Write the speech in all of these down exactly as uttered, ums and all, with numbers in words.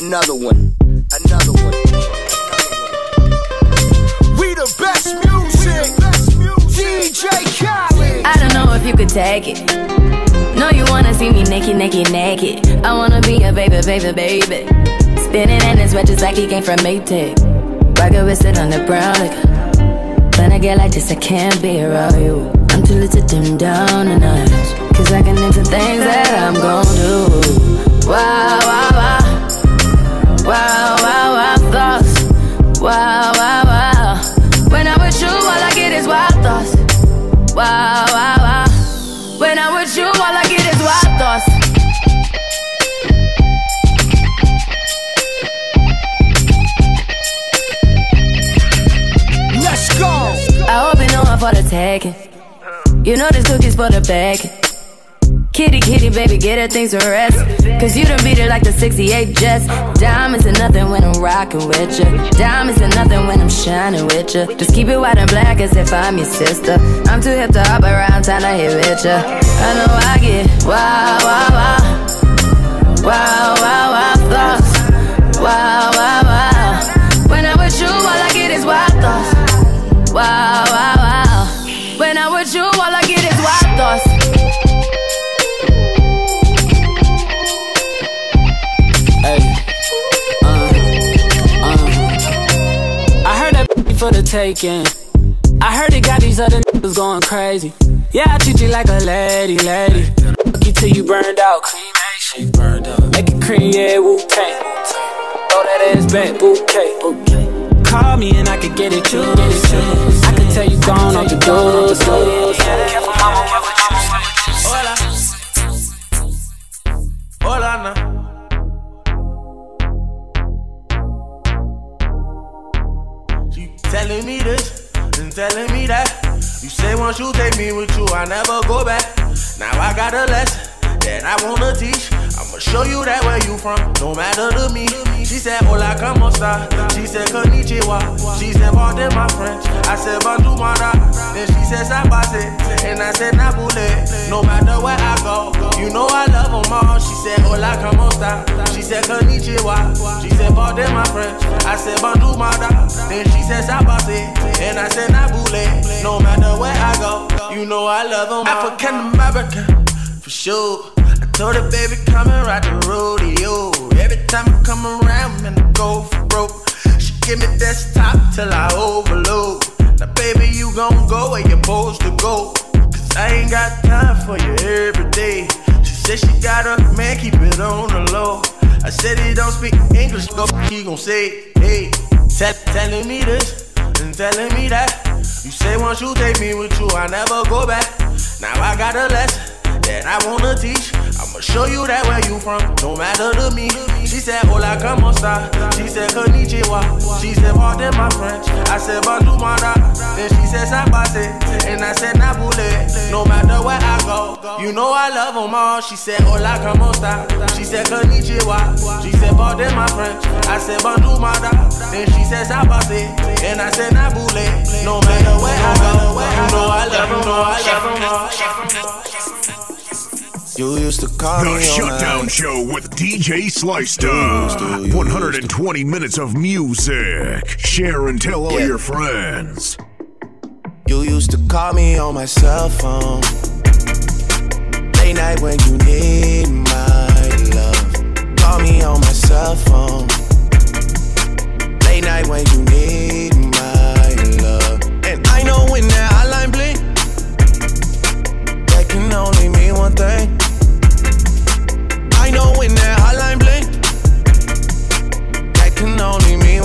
Another one, another one. We the best music, the best music. D J Khaled. I don't know if you could take it. No, you wanna see me naked, naked, naked. I wanna be a baby, baby, baby. Spinning in his wedges like he came from Maytag. Rock a whistle on the brown liquor. When I get like this, I can't be around you. I'm too little to dim down the night. Cause I can into things that I'm gon' do. Wow, wow, wow. Wow, wow, wild thoughts. Wow, wow, wow. When I'm with you, all I get is wild thoughts. Wow, wow, wow. When I'm with you, all I get is wild thoughts. Let's go. I hope you know I'm for the taking. You know this cookie's for the baking. Kitty, kitty, baby, get her things to rest. Cause you done beat her like the sixty-eight Jets. Diamonds are nothing when I'm rockin' with ya. Diamonds are nothing when I'm shining with ya. Just keep it white and black as if I'm your sister. I'm too hip to hop around, time to hit with ya. I know I get wow, wow, wow. Wow, wow, wow, thoughts. Wow, wow, wow. When I'm with you, all I get is wild thoughts. Wow, wow, wow. When I'm with you, all I get is wild thoughts. For the taking. I heard it got these other niggas going crazy. Yeah, I treat you like a lady, lady. Fuck you till you burned out. Cremation burned up. Make it cream, yeah, Wu-Tang. Throw that ass back, bouquet. Okay. Call me and I could get it, you. I could tell you gone off the doors. Careful, mama, what you say? All I know. Telling me this and telling me that. You say once you take me with you, I never go back. Now I got a lesson that I wanna teach. I'ma show you that where you from, no matter to me. She said, hola, como esta? She said, konnichiwa. She said, pardon my French. I said, bonjour, mara. Then she said, sabase. And I said, nabule. No matter where I go, you know I love them all. She said, hola, como esta? She said, konnichiwa. She said, pardon my French. I said, bonjour, mara. Then she said, sabase. And I said, nabule. No matter where I go, you know I love them all. African American, for sure. I told her, baby, come and ride the rodeo. Every time I come around, man, I go for broke. She give me desktop till I overload. Now, baby, you gon' go where you're supposed to go. Cause I ain't got time for you every day. She said she got a man, keep it on the low. I said he don't speak English, go, he gon' say, hey. Telling me this and telling me that. You say once you take me with you, I never go back. Now I got a lesson that I wanna teach. I'ma show you that where you from, no matter to me. She said, hola, como esta? She said, konnichiwa. She said, pardon my French. I said, bonjour, mara. Then she said, sabase. And I said, nabule. No matter where I go, you know I love them all. She said, hola, como esta? She said, konnichiwa. She said, pardon my French. I said, bonjour, mara. Then she said, sabase. And I said, nabule. No matter where I go, you know I love them all. I love them all. You used to call the me Shutdown on Show with D J Slicer. one hundred twenty minutes of music. Share and tell all yeah. your friends. You used to call me on my cell phone. Late night when you need my love. Call me on my cell phone. Late night when you need my love. And I know when that hotline blink, that can only mean one thing. I know when that hotline blink, that can only mean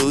You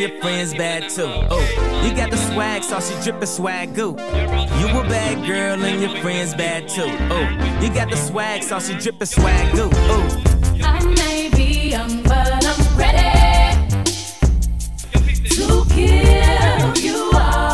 and your friends bad too. Oh, you got the swag sauce, you drippin' swag goo. You a bad girl and your friends bad too. Oh, you got the swag sauce, you drippin' swag goo. Ooh. I may be young, but I'm ready to give you all.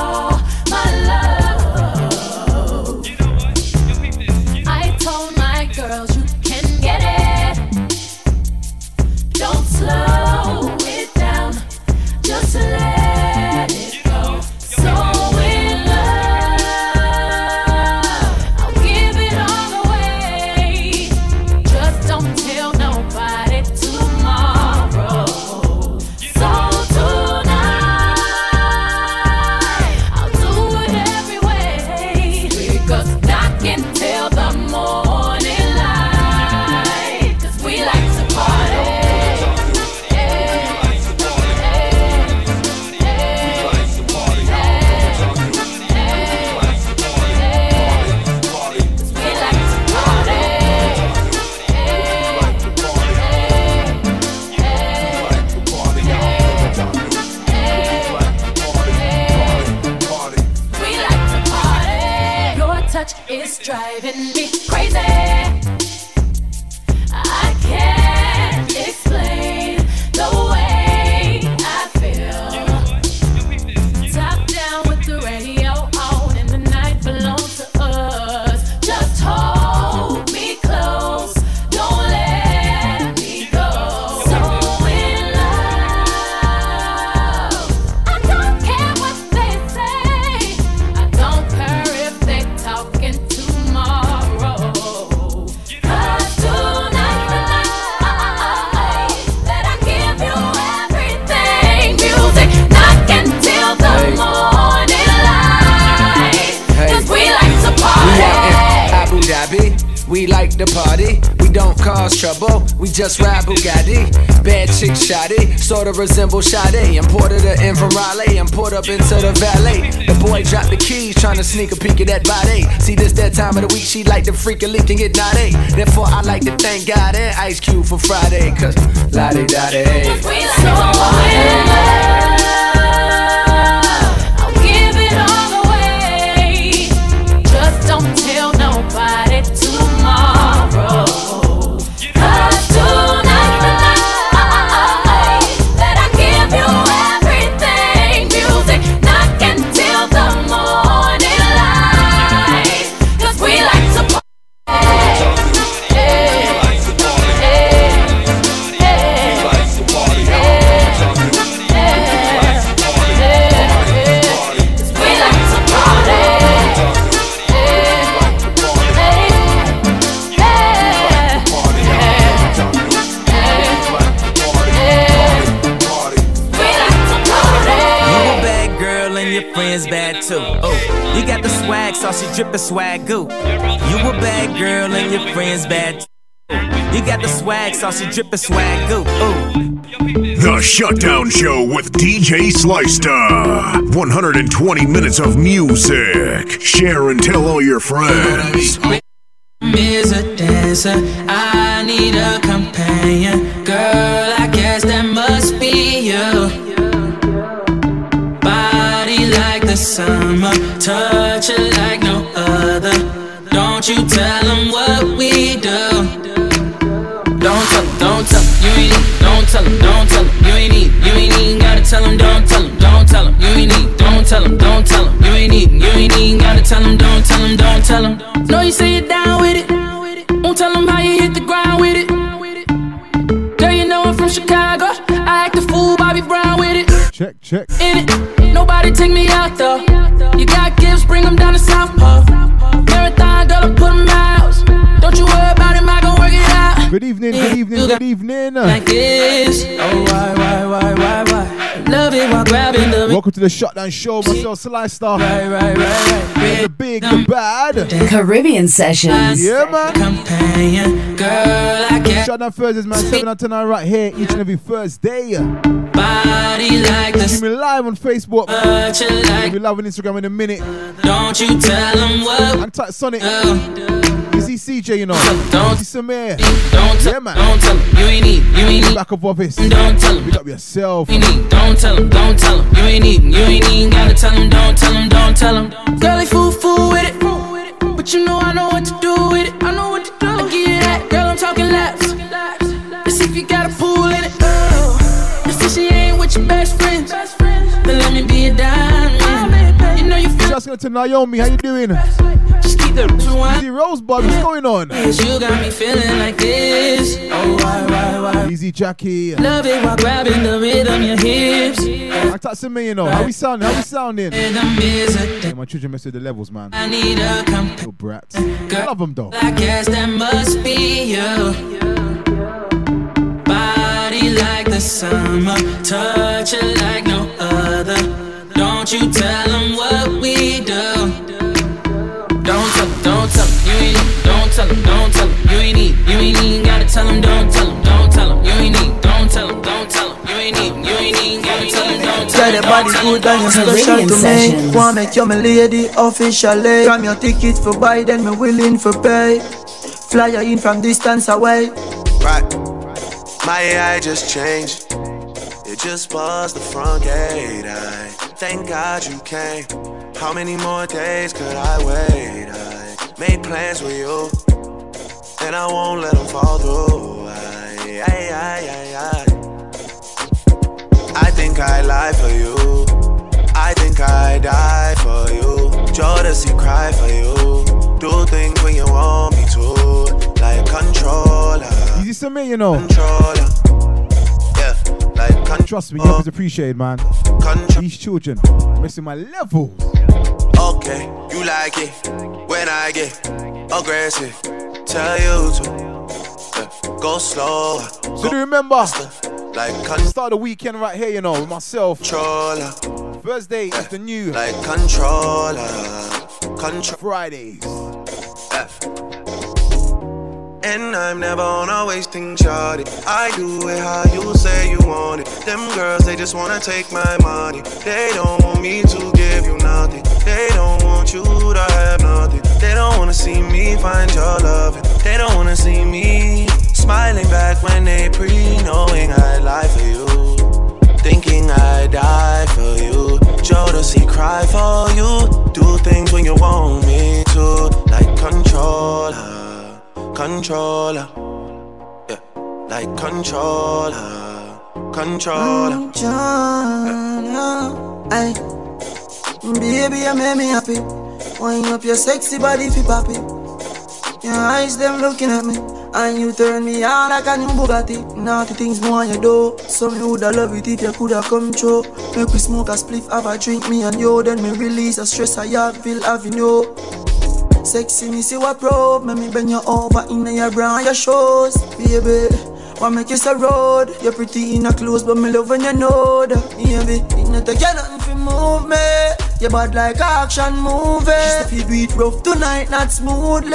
Just ride Bugatti, bad chick shawty, sorta resemble Sade. Imported her in from Raleigh and poured up into the valet. The boy dropped the keys, tryna sneak a peek at that body. See this that time of the week, she like to freak a leak and get naughty. Therefore I like to thank God and Ice Cube for Friday, cause la-di-da-di. So in love, I'll give it all away. Just don't tell nobody tomorrow. Drippin' swag goo. You a bad girl and your friends bad too. You got the swag sauce, you drippin' swag goo. Ooh. The Shutdown Show with D J Slyster. one hundred twenty minutes of music. Share and tell all your friends. Is a dancer. I need a companion. Girl, I guess that must be you. Summer, touch it like no other. Don't you tell them what we do. Don't tell them, don't tell them, you ain't need. Don't tell them, don't tell them, you ain't need. You ain't even gotta tell them, don't tell them, don't tell them, you ain't need. Don't tell them, don't tell them, you ain't need. You ain't even gotta tell them, don't tell them, don't tell them. No, you say you're down with it. Won't tell them how you hit the ground with it. Girl, you know I'm from Chicago. I act a fool, Bobby Brown with it. Check, check. In it, nobody take me out though. You got gifts, bring them down to South Pole. Marathon, girl, I put them out. Don't you worry about him, I gon' work it out. Good evening, good evening, good evening. Like this. Oh, why, why, why, why, why? Love it while grabbing the. Welcome to the Shutdown Show, myself, Slyster. Right, right, right, right. The big, the bad. Caribbean Sessions. Yeah, man. Companion, girl, I can't. Shutdown Thursdays, man. seven out of ten, right here, each and every Thursday. Body like this. We're live on Facebook. Like we're live on Instagram in a minute. Don't you tell them what? I'm tight Sonic. Is he C J, you know. Don't see some air. Don't tell him. Don't tell him. You ain't eating. You ain't eating. Back up office. Don't tell him. Pick up yourself. You need. Don't tell him. Don't tell him. You ain't eating. You ain't eating. Gotta tell him. Don't tell him. Don't tell him. Girl, they fool fool with it. But you know I know what to do with it. I know what to do. I give you that. Girl, I'm talking laps. Let's see if you got a pool in it. Oh. Let's see she ain't with your best friends. Then let me be a diamond. You know you feel. Just going to Naomi. How you doing? Easy Rosebud, what's going on? You got me feeling like this. Oh, why, why, why? Easy Jackie. Love it while grabbing the rhythm, your hips. I talk to me, you know. How we sounding? How we sounding? Yeah, my children mess with the levels, man. I need a comp. Little brats. Girl, love them, though. I guess that must be you. Body like the summer. Touch it like no other. Don't you tell them what we do. Don't tell him, don't tell him, you ain't need. Don't tell him, don't tell him, you ain't need. You ain't need, gotta tell him, don't tell him, don't tell him, you ain't need. Don't tell him, don't tell him, you ain't need. You ain't need, gotta tell him, don't tell him. That body good, that's special to me. Wanna make you my lady officially. Grab your ticket for buy, then me willing for pay. Fly you in from distance away. Right, my A I just changed. It just buzzed the front gate, I thank God you came. How many more days could I wait? I made plans with you, and I won't let them fall through. I, I, I, I, I. I think I lie for you. I think I die for you. Jodeci cry for you. Do things when you want me to, like controller. Easy to me, you know. Controller, yeah, like controller. Trust me, you appreciate, man. Contro- These children missing my levels. Okay, you like it when I get aggressive. Tell you to go slow. So do you remember? Like start the weekend right here, you know, with myself. Controller. Thursday F- afternoon. Like controller. Contro- Fridays. F. And I'm never on a wasting shawty. I do it how you say you want it. Them girls, they just wanna take my money. They don't want me to give you nothing. They don't want you to have nothing. They don't wanna see me find your loving. They don't wanna see me smiling back when they pre-knowing I lie for you. Thinking I die for you. Jodeci cry for you. Do things when you want me to. Like controller. Controller, yeah, like controller, controller. Controller, ay, yeah. Baby, you make me happy. Wind up your sexy body, fi poppy. Your eyes, them looking at me, and you turn me on like a new Bugatti. Naughty things more you do. Some you woulda love it if you coulda come through. Make we smoke a spliff, have a drink, me and you. Then me release the stress I have, feel Avenue. Sexy, me see what probe. Make me bend you over in your bra and your shoes. Baby, what make you so road? You're pretty in a clothes, but me love when you know that. Baby, it not take you nothing fi move me. You bad like action movie. She said you do it rough tonight, not smoothly.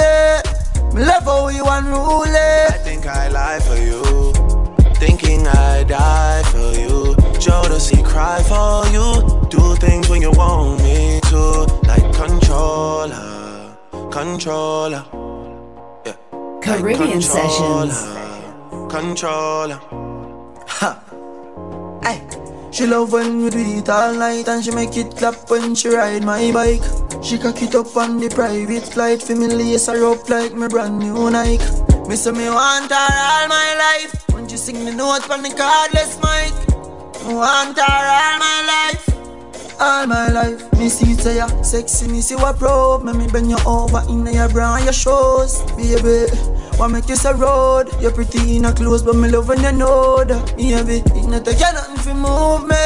Me love how you unruly. I think I lie for you. Thinking I die for you. Jodeci cry for you. Do things when you want me to. Like controller. Controller, yeah. Caribbean Sessions. Controller, ha. Ay. She love when we do it all night, and she make it clap when she ride my bike. She cock it up on the private flight, for me lace her up like my brand new Nike. Me say me want her all my life. Won't you sing the notes on the cardless mic? Me want her all my life. All my life, me see it say ya sexy, me see what probe. Make me bend you over in your bra and your shoes. Baby, what make you so road? You're pretty in a clothes, but me love when you know that. Baby, it not take you nothing fi move me.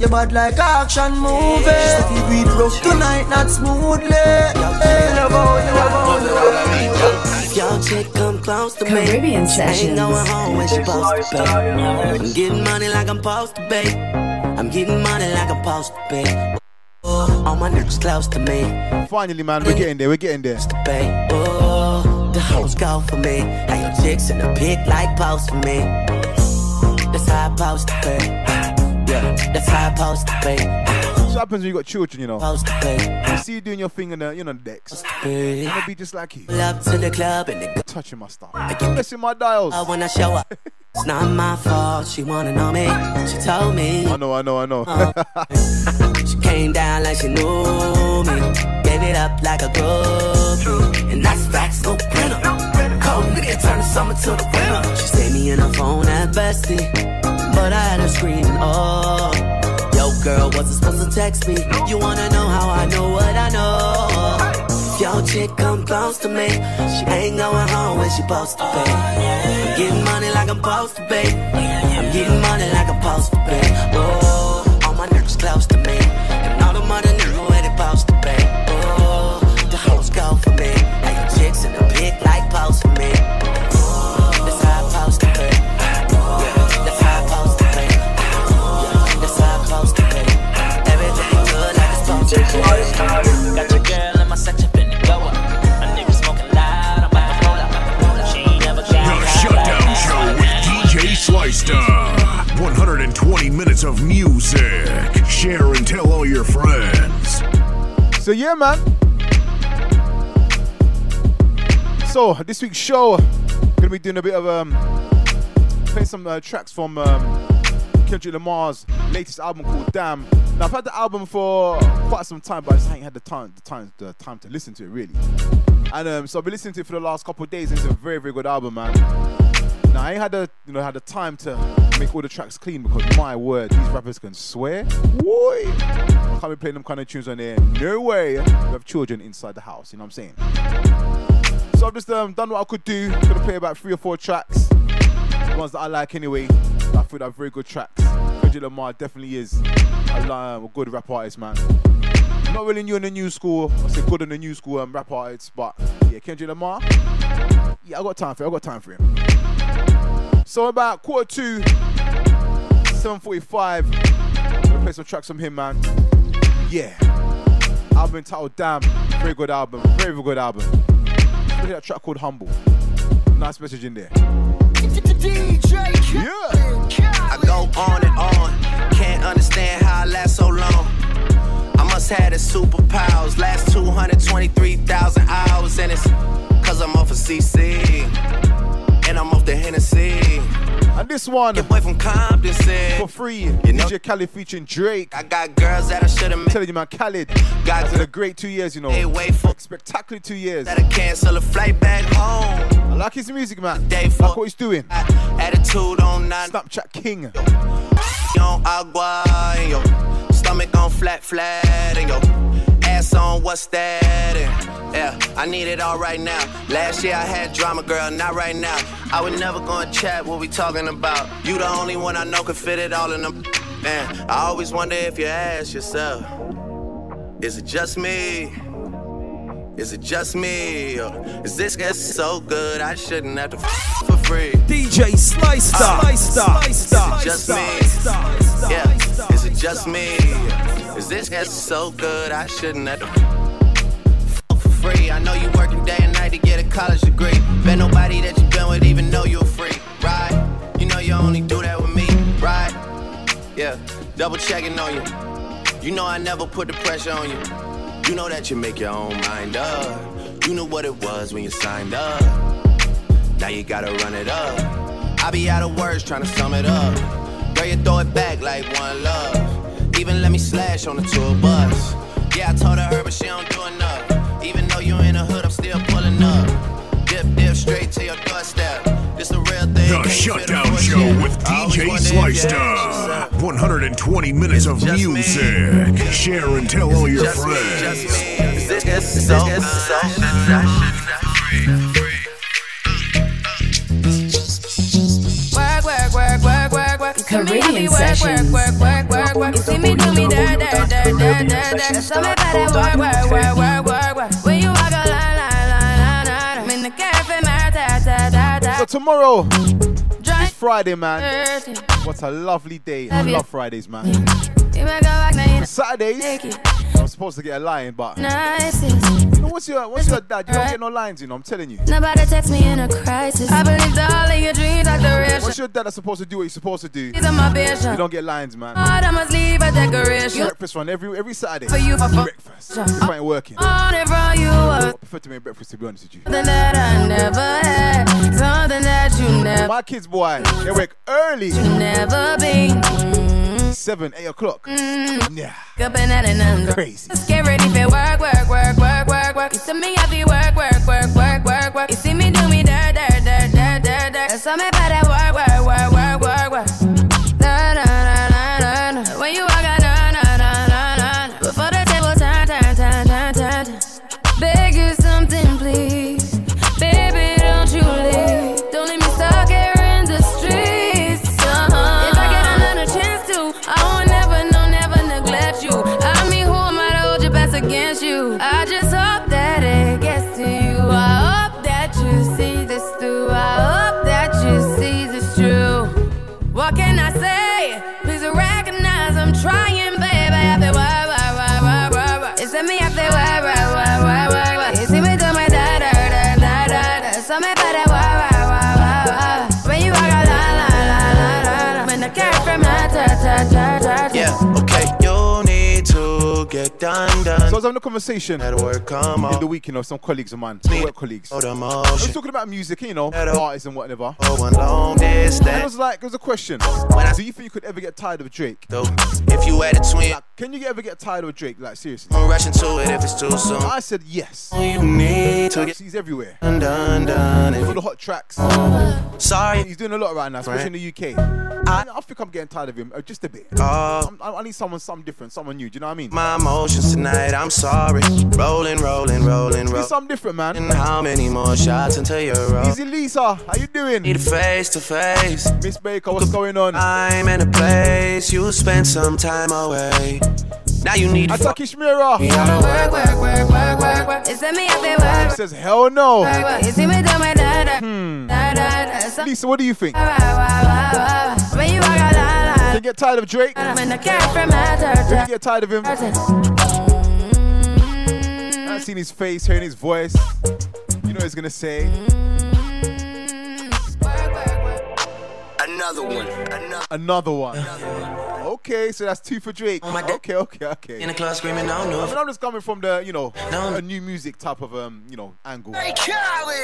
You bad like action movie. She said you do it rough tonight, not smoothly. Me love how you love how you love. Your chick come close to me. Caribbean Sessions. Ain't going home when she supposed to pay. I'm getting money like I'm supposed to pay. I'm getting money like a post pay. Oh, all my nerves close to me. Finally, man, we're getting there, we're getting there. To pay. Oh, the hoes go for me. How your chicks in the pig like post for me. That's how I post to pay. Yeah, that's how I post to pay. what happens when you got children, you know. You see you doing your thing in the, you know, the decks. I'm gonna be just like you. Touching my stuff. I keep pressing my dials. I wanna show up. It's not my fault. She wanna know me. She told me. I know, I know, I know. She came down like she knew me. Gave it up like a groupie. And that's facts, no printer. Cold nigga turn the summer to the winter. She saved me in her phone at bestie, but I had her screaming, oh. Girl, wasn't supposed to text me. You wanna know how I know what I know? If your chick come close to me, she ain't going home when she supposed to pay. I'm getting money like I'm supposed to pay. I'm getting money like I'm supposed to pay. Oh, all my niggas close to me, and all the mother niggas where they supposed to pay. Oh, the hoes go for me, like the chicks in the pig like post for me. Got your girl in my section, finna go up. A nigga smoking loud, I'm about to roll up. She ain't never got the Shutdown Show with D J Slicester. one hundred twenty minutes of music. Share and tell all your friends. So yeah, man. So this week's show, gonna be doing a bit of um, playing some uh, tracks from um, Kendrick Lamar's latest album called Damn. Now, I've had the album for quite some time, but I just ain't had the time, the time, the time to listen to it really. And um, so I've been listening to it for the last couple of days. And it's a very, very good album, man. Now I ain't had the, you know, had the time to make all the tracks clean because my word, these rappers can swear. Boy, I can't be playing them kind of tunes on there. No way. You have children inside the house, you know what I'm saying? So I've just um, done what I could do. Gonna play about three or four tracks, the ones that I like anyway. That I feel are very good tracks. Kendrick Lamar definitely is a good rap artist, man. Not really new in the new school. I say good in the new school um, rap artists, but yeah, Kendrick Lamar. Yeah, I got time for him. I got time for him. So about quarter two, seven forty-five. I'm gonna play some tracks from him, man. Yeah, album entitled "Damn," very good album, very, very good album. Look at that track called "Humble." Nice message in there. D J Khaled. Yeah. I go on and on. Can't understand how I last so long. I must have the superpowers. Last two hundred twenty-three thousand hours. And it's cause I'm off of C C. And I'm off the Hennessy. And this one, get boy from Compton said, for free, you know, D J Khaled featuring Drake. I got girls that I should have met. Telling you, man, Khaled got a great two years, you know. They wait for spectacular two years. That I cancel a flight back home. I like his music, man. Day for like what he's doing. Attitude on nine. Snapchat king. On agua, and your stomach on flat, flat, and your ass on what's that? And yeah, I need it all right now. Last year I had drama, girl, not right now. I would never go and chat what we talking about. You the only one I know can fit it all in them. Man, I always wonder if you ask yourself, is it just me? Is it just me? Or is this guy so good I shouldn't have to f for free? D J Slicester, uh, Slicester, Slicester, just me. Slicester, yeah, is it just me? Is this guy so good I shouldn't have to f for free? I know you working day and night to get a college degree. Bet nobody that you've been with even know you're free, right? You know you only do that with me, right? Yeah, double checking on you. You know I never put the pressure on you. You know that you make your own mind up. You knew what it was when you signed up. Now you gotta run it up. I be out of words trying to sum it up. Girl, you throw it back like one love. Even let me slash on the tour bus. Yeah, I told her, but she don't do enough. Even though you in the hood, I'm still pulling up. Dip, dip, straight to your doorstep. This a real thing. The Shutdown Show with D J Slicester. one hundred twenty minutes of music. Share and tell all your friends. This is so Work, work, work, work, work, work. Caribbean Sessions. Work, work, work, work, work. You see me do me da da da da da da. So my body work, work, work, work, work, work. When you walk a line, line, line, line, line. I'm in the cafe, my da da da da. So tomorrow, it's Friday, man. What a lovely day. I love Fridays, man. Saturdays, I was supposed to get a line, but you know, what's your what's your dad? You don't get no lines, you know. I'm telling you. Nobody text me in a crisis. I believe all of your dreams are the real. What's your dad that's supposed to do what he's supposed to do? You don't get lines, man. I must leave a decoration. Breakfast run every every Saturday. For you, for breakfast. If I ain't working, I prefer to make breakfast, to be honest with you. Something that I never had, something that you never. My kids, boy, they wake early. You never been. Seven, eight o'clock. Mm. Yeah. Crazy. Let's get ready for work, work, work, work, work, work. You see me, I be work, work, work, work, work, work. You see me do me da da da da da da. That's all me better work, work, work, work, work, work. Da da da da da. When you walk out, da da da da da. Before the table, turn, turn, turn, turn, turn. Beg you something, please, baby, don't you leave. Don't leave me stuck here in the streets. Uh-huh. If I get another chance to. Against you, I just hope that it gets to you. I hope that you see this through. I hope that you see this true. What can I say? Please recognize I'm trying, baby. I feel why, why, why, why, why, why. It's me, I feel why, why, why, why, why, why. You see me do my da da da da da. So me better why, why, why, why, why. When you walk out, la la la la la. When I care from my ta ta ta ta ta. Yeah, okay. Get done, done. So I was having a conversation at work, um, in the weekend, you know, with some colleagues of mine, work colleagues. I was talking about music, you know, artists and whatever. Oh, long and I was like, it was a question. Do you think you could ever get tired of Drake? Though, if you had a twin, like, can you ever get tired of Drake? Like, seriously? Don't rush into it if it's too soon. I said yes. You need to get he's everywhere. Done, done, done. All the hot tracks. Oh, sorry, he's doing a lot right now, especially right. in the U K. I, I think I'm getting tired of him, uh, just a bit. Uh, I, I need someone, something different, someone new. Do you know what I mean? My emotions tonight, I'm sorry. Rolling, rolling, rolling, rolling. Something different, man. And how many more shots until you're rolling? Easy Lisa, how you doing? Need a face to face. Miss Baker, what's going on? I'm in a place you spent some time away. Now you need to. Ataki Shmira. Work, work, work, work, work, work. It's me up there, work. He says, hell no. Hmm. Lisa, what do you think? When you walk out, can you get tired of Drake? When I care for my daughter. Can you get tired of him? Mm-hmm. I've seen his face, hearing his voice. You know what he's gonna say. Mm-hmm. Another one. Another, Another one. one. Okay, so that's two for Drake. Oh my okay, okay, okay. In the club screaming, I don't know. I mean, I'm just coming from the, you know, no. a new music type of, um, you know, angle. Hey,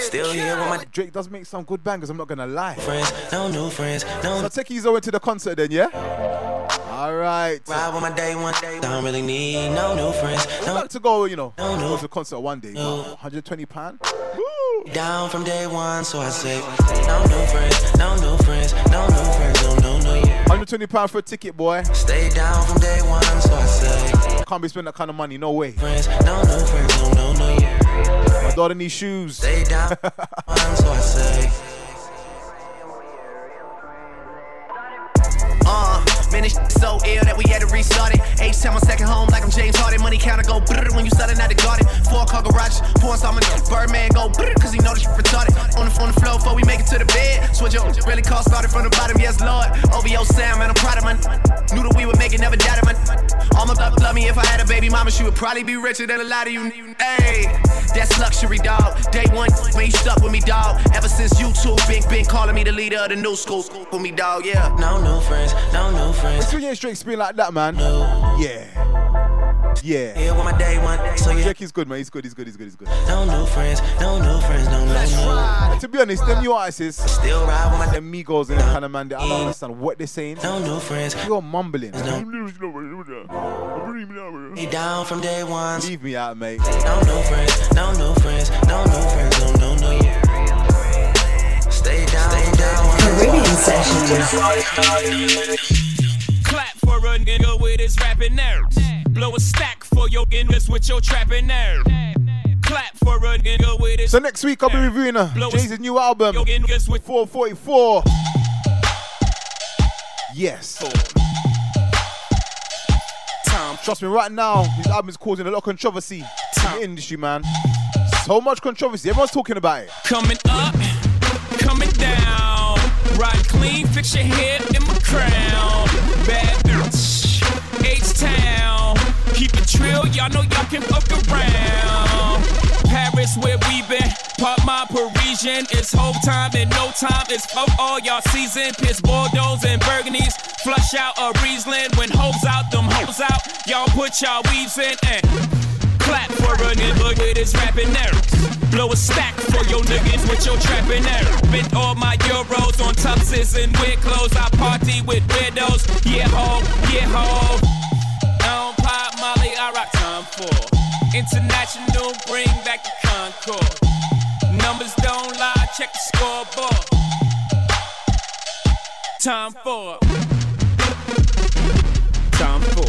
still here with my Drake does make some good bangers. I'm not gonna lie. Friends, no new friends, no. So take Ezo into the concert then, yeah. All right. Ride with my day one day. Don't really need no new friends. No. I'd like to go, you know, no, no. go to the concert one day. No. one hundred twenty pounds. Woo. Down from day one, so I say, no new friends, no new friends, no new friends, no no no. Yeah. one hundred twenty pounds for a ticket, boy. Stay down from day one, so I say. Can't be spending that kind of money, no way. Friends, no, no friends, no, no, no, yeah. My daughter needs shoes. Stay down from day one, so I say. Uh, man, it's so ill that we had to restart it. H-Town, my second home, like I'm James Harden. Money counter go brrr when you selling out the garden. Four-car garage, pouring some Birdman go brrr, cause he know this retarded. On the, on the floor before we make it to the bed. Switch up, really call started from the bottom, yes, Lord. O V O sound, man, I'm proud of my knew that we would make it, never doubted my all my love, love me, if I had a baby mama, she would probably be richer than a lot of you. Hey, that's luxury, dog. Day one, when you stuck with me, dog. Ever since you two, Big been calling me the leader of the new school. For me, dog, yeah. No new friends, no new friends. It's two years straight being like that, man. No. Yeah. Yeah. Yeah, well, my day one, so yeah. Jackie's good, man. He's good, he's good, he's good, he's good. No new friends, no new friends, no new friends. To be honest, them new artists, still ride with my them Migos and no. kind of man that I don't understand what they're saying. No new friends. You're mumbling. No. He down from day one. Leave me out, mate. No new friends, no new friends, no new friends, no no no yeah. Stay down, stay down. Caribbean Sessions. Clap for a nigga with his rapping nerves. Blow a stack for your endless with your trapping nerves. Clap for a nigga with his. So next week I'll be reviewing uh, Jay's new album, four forty-four. Yes. Time. Trust me, right now his album is causing a lot of controversy Time. in the industry, man. So much controversy. Everyone's talking about it. Coming up. Coming down, ride clean, fix your hair in my crown. Bad bitch, H y'all know y'all can fuck around. Paris where we been, part my Parisian. It's whole time and no time, it's float all y'all season. Piss Bordeaux and Burgundies, flush out a Riesling. When hoes out, them hoes out, y'all put y'all weaves in and... clap for a nigga with his rapping arrows. Blow a stack for your niggas with your trapping arrows. Spent all my euros on tuxes and weird clothes. I party with widows. Yeah ho, yeah ho. I don't pop Molly, I rock time for international. Bring back the Concord. Numbers don't lie, check the scoreboard. Time for. Time for.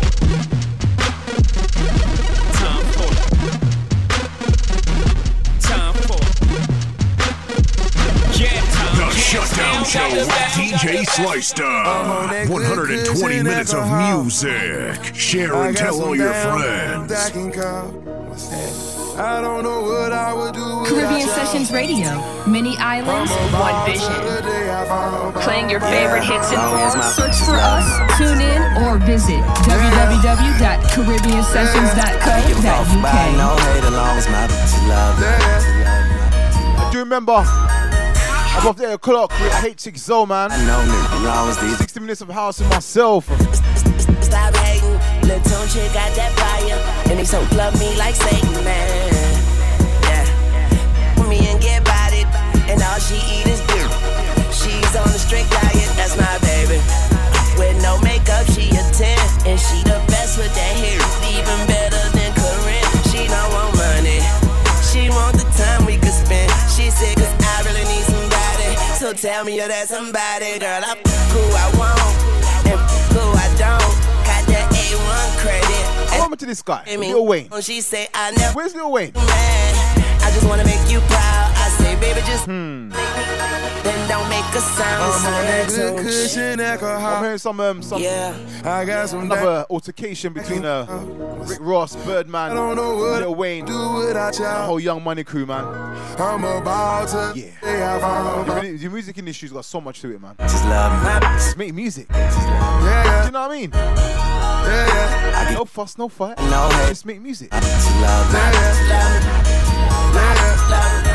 Shutdown Show with D J Slicer. one hundred twenty minutes of music. Share and tell all your friends. I don't know what I would do. Caribbean Sessions Radio. Many islands, one vision. Playing your favorite hits and forms. Search for us, tune in, or visit w w w dot caribbean sessions dot co dot u k. Do remember... above the eight o'clock with H six O, man. I know, nigga. sixty minutes of house with myself. Stop hating. Little tone chick got that fire. And they so love me like Satan, man. Yeah. Put me and get bodied. And all she eat is beer. She's on a strict diet. That's my baby. With no makeup, she a ten. And she the best with that hair. Even better than Corinne. She don't want money. She want the time we could spend. She said, cause I really need some. So tell me you're that somebody, girl. I'm who I want and who I don't. Got that A one credit. I remember to this guy, Lil Wayne. She say, I never. Where's Lil Wayne? Man, I just wanna make you proud. I say, baby, just hmm. Then don't make a sound. I'm, cushion, I'm hearing some um some yeah. I got some another that. altercation between uh Rick Ross, Birdman, I don't know what Lil Wayne, do and the whole Young Money crew, man. I'm about to yeah. The, the music industry's got so much to it, man. Just love me. Just make music. Just love me. Yeah, yeah. Do you know what I mean? Yeah, yeah. No fuss, no fight. No, just make music. I just love me. Yeah, yeah.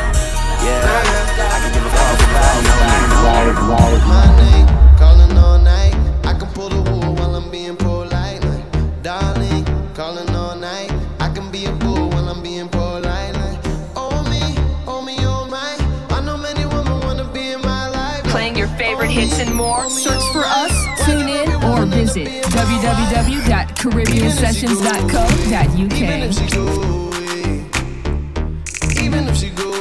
Yeah, I can give a fuck about no my name, calling all night. I can pull the wool while I'm being polite. Like, darling, calling all night. I can be a fool while I'm being polite. Like, oh me, oh me, oh my. I know many women wanna be in my life. Playing your favorite hits and more. Search for us, tune in, or visit w w w dot caribbean sessions dot co dot u k. Even if she goes, even if she goes.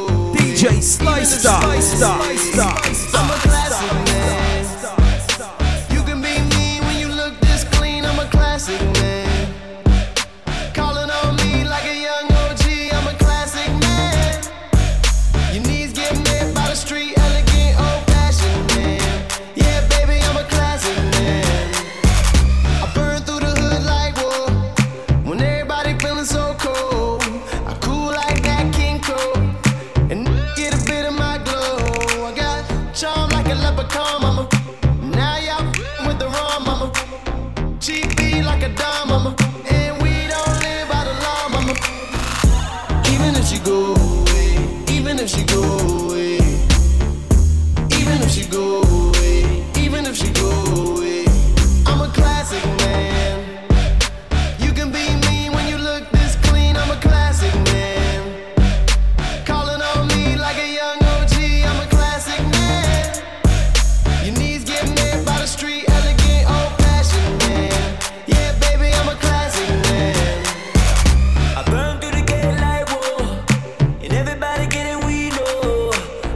J Slicer, I'm a classic man. You can be mean when you look this clean. I'm a classic man. Calling on me like a young O G. I'm a classic man. Your knees get made by the street, elegant, old-fashioned man. Yeah, baby, I'm a classic man. I burn through the hood like wool. When everybody feeling so cold, I'm cool like that King Cole. Mama. Now y'all with the wrong mama. Cheeky like a dumb mama. And we don't live by the law, mama. Even if she go away, even if she go away, even if she go away, even if she go away, I'm a classic man. You can be mean when you look this clean. I'm a classic man. Calling on me like a young O G. I'm a classic man. Your knees get made by the street, elegant, old-fashioned man. Yeah, baby, I'm a classic man. I burn through the gate like wool, and everybody getting weed, oh.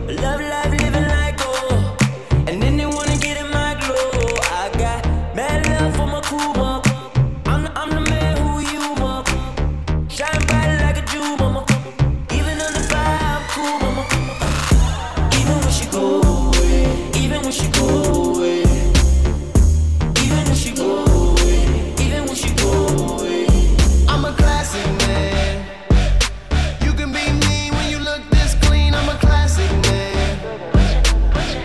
I love life, living like gold, and then they wanna get in my glow. I got mad love for my crew, mama. I'm, I'm the man who you, mama. Shine bright like a jewel, mama. Even on the fire, I'm cool, mama. Even when she go. Even when she go away, even when she go away, even when she go away, I'm a classic man. You can be mean when you look this clean. I'm a classic man.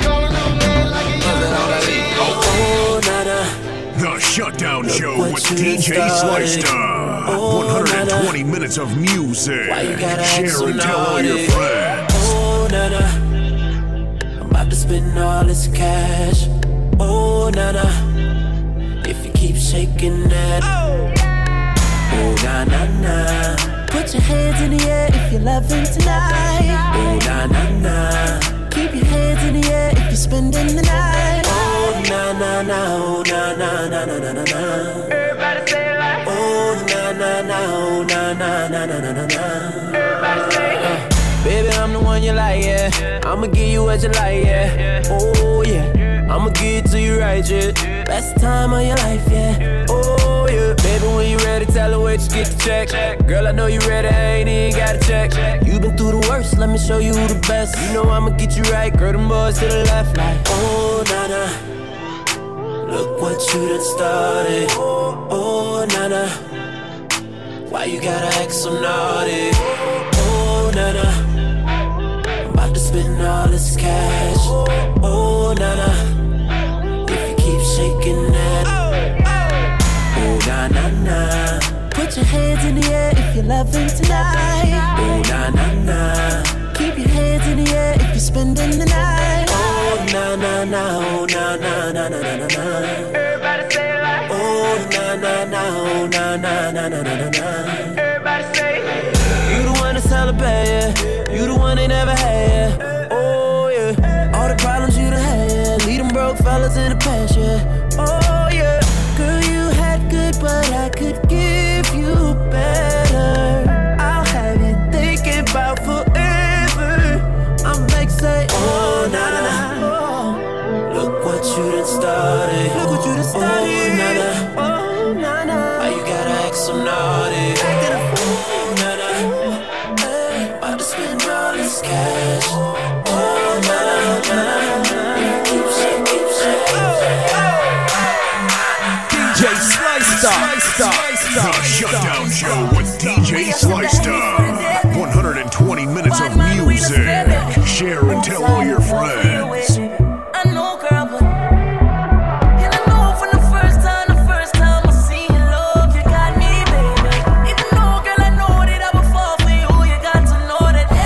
Going on man like a young O G. Oh, nada. The Shutdown Show with D J Slicer. Oh, one hundred twenty nana. Minutes of music. Why you gotta share act so and tell all your friends. Oh, nana, I'm about to spend all this cash. Oh, nana, if you keep shaking that. Oh, oh na na na. Put your hands in the air if you're loving tonight. Oh, na na na. Keep your hands in the air if you're spending the night. Oh, na na na. Oh, na na na na na na na. Everybody say it like. Oh, na na na. Oh, na na na na na na na. Everybody say it like. Uh, baby, I'm the one you like, yeah, yeah. I'ma give you what you like, yeah, yeah. Oh, yeah, yeah. I'ma give it to you right, yeah. Best time of your life, yeah. Oh, yeah. Baby, when you ready, tell her where you get the check. Girl, I know you ready, I ain't even got to check. You been through the worst, let me show you who the best. You know I'ma get you right, girl, them boys to the left. Like, oh, nana, look what you done started. Oh, oh, nana, why you gotta act so naughty? Oh, nana, I'm about to spend all this cash. Oh, nana, shaking that. Oh, oh, oh, na na na. Put your hands in the air if you're loving tonight. Oh, na na na. Keep your hands in the air if you're spending the night. Oh, na na na. Oh, na na na na na na. Everybody say it like. Oh, na na na. Oh, na na na na na na. Everybody say it. You the one that's celebrating, yeah. You the one they never had, yeah. Oh yeah. All the problems you done had. Broke fellas in the past, yeah. Oh, yeah. Girl, you had good, but I could give you better. I'll have you thinking about forever. I'm like, say, oh, na na na. Look what you done started. Look what you done started. Oh, na na. Oh, na na. Why you gotta act so naughty? Oh, na na. Hey, about to spend all this cash. Oh, na na na. The Shutdown Show with D J Slicer. one hundred twenty minutes of music. Share and tell all your friends.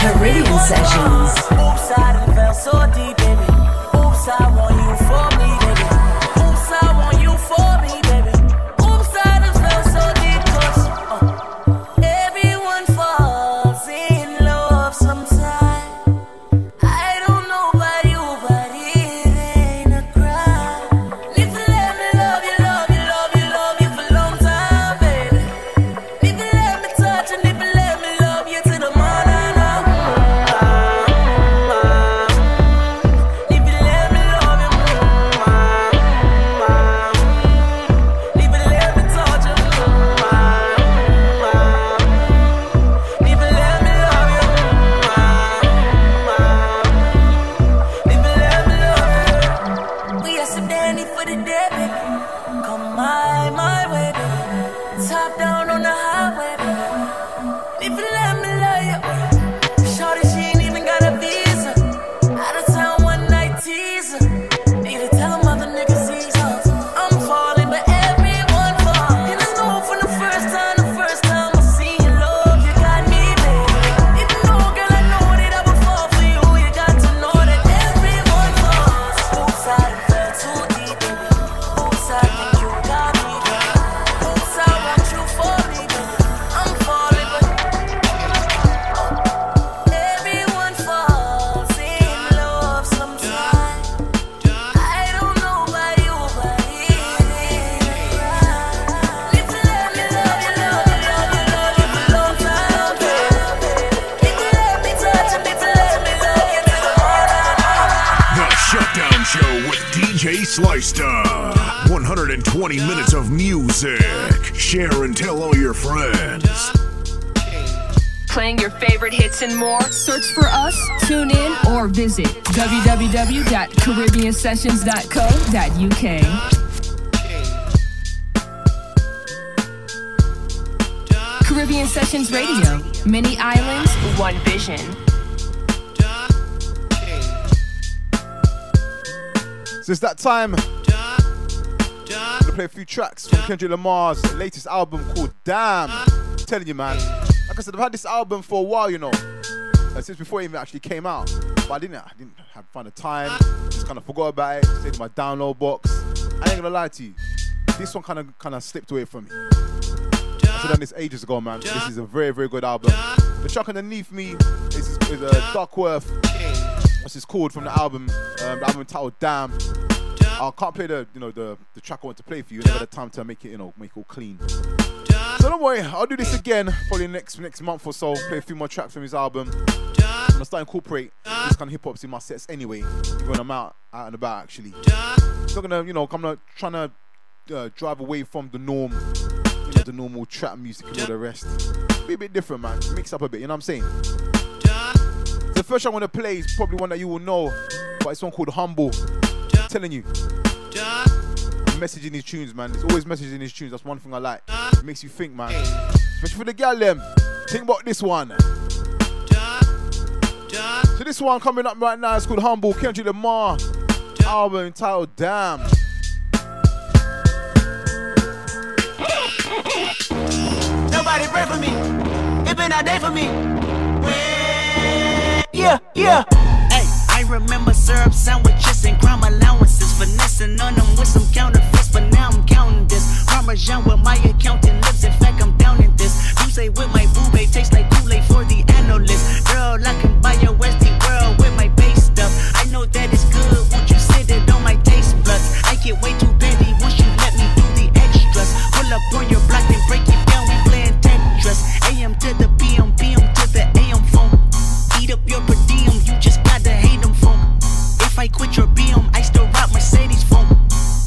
Caribbean Sessions. Oops, I fell so deep, baby. Oops, I want you for me, baby. Oops, I want you for me, baby. one hundred twenty minutes of music. Share and tell all your friends. Playing your favorite hits and more? Search for us, tune in, or visit w w w dot caribbean sessions dot co dot u k. Caribbean Sessions Radio. Many islands, one vision. Since that time, play a few tracks from Kendrick Lamar's latest album called Damn. I'm telling you, man. Like I said, I've had this album for a while, you know. Uh, since before it even actually came out. But I didn't, I didn't have find the time. Just kind of forgot about it. Saved my download box. I ain't gonna lie to you. This one kind of kind of slipped away from me. I should have done this ages ago, man. This is a very, very good album. The track underneath me is, is uh, Duckworth. This is called from the album. Um, the album titled Damn. I can't play the, you know, the, the track I want to play for you. I never had time to make it, you know, make it all clean. So don't worry, I'll do this again probably next next month or so. Play a few more tracks from his album. And I start to incorporate this kind of hip hops in my sets anyway. When I'm out, out and about, actually. Not gonna, you know, I'm not trying to uh, drive away from the norm, you know, the normal trap music and all the rest. Be a bit different, man. Mix up a bit, you know what I'm saying? The first track I want to play is probably one that you will know, but it's one called Humble. I'm telling you. Messaging his tunes, man. There's always messaging his tunes. That's one thing I like. It makes you think, man. Especially for the gal them. Think about this one. So this one coming up right now is called Humble. Kendrick Lamar album entitled Damn. Nobody pray for me. It been a day for me. Yeah, yeah. I remember syrup sandwiches and crime allowances, finessing on them with some counterfeits, but now I'm counting this Parmesan with my accountant lips. In fact, I'm down in this. Say with my boobay tastes like Kool-Aid for the analyst. Girl, I can buy a Westie world with my base stuff. I know that it's good. Won't you sit it on my taste buds? I get way too petty. Won't you let me do the extras? Pull up on your block and break it down. We playing Tetris. A m to the p m, p m to the a m phone. Eat up your per diem. You just gotta hate them funk. If I quit your B M, I still rock Mercedes funk.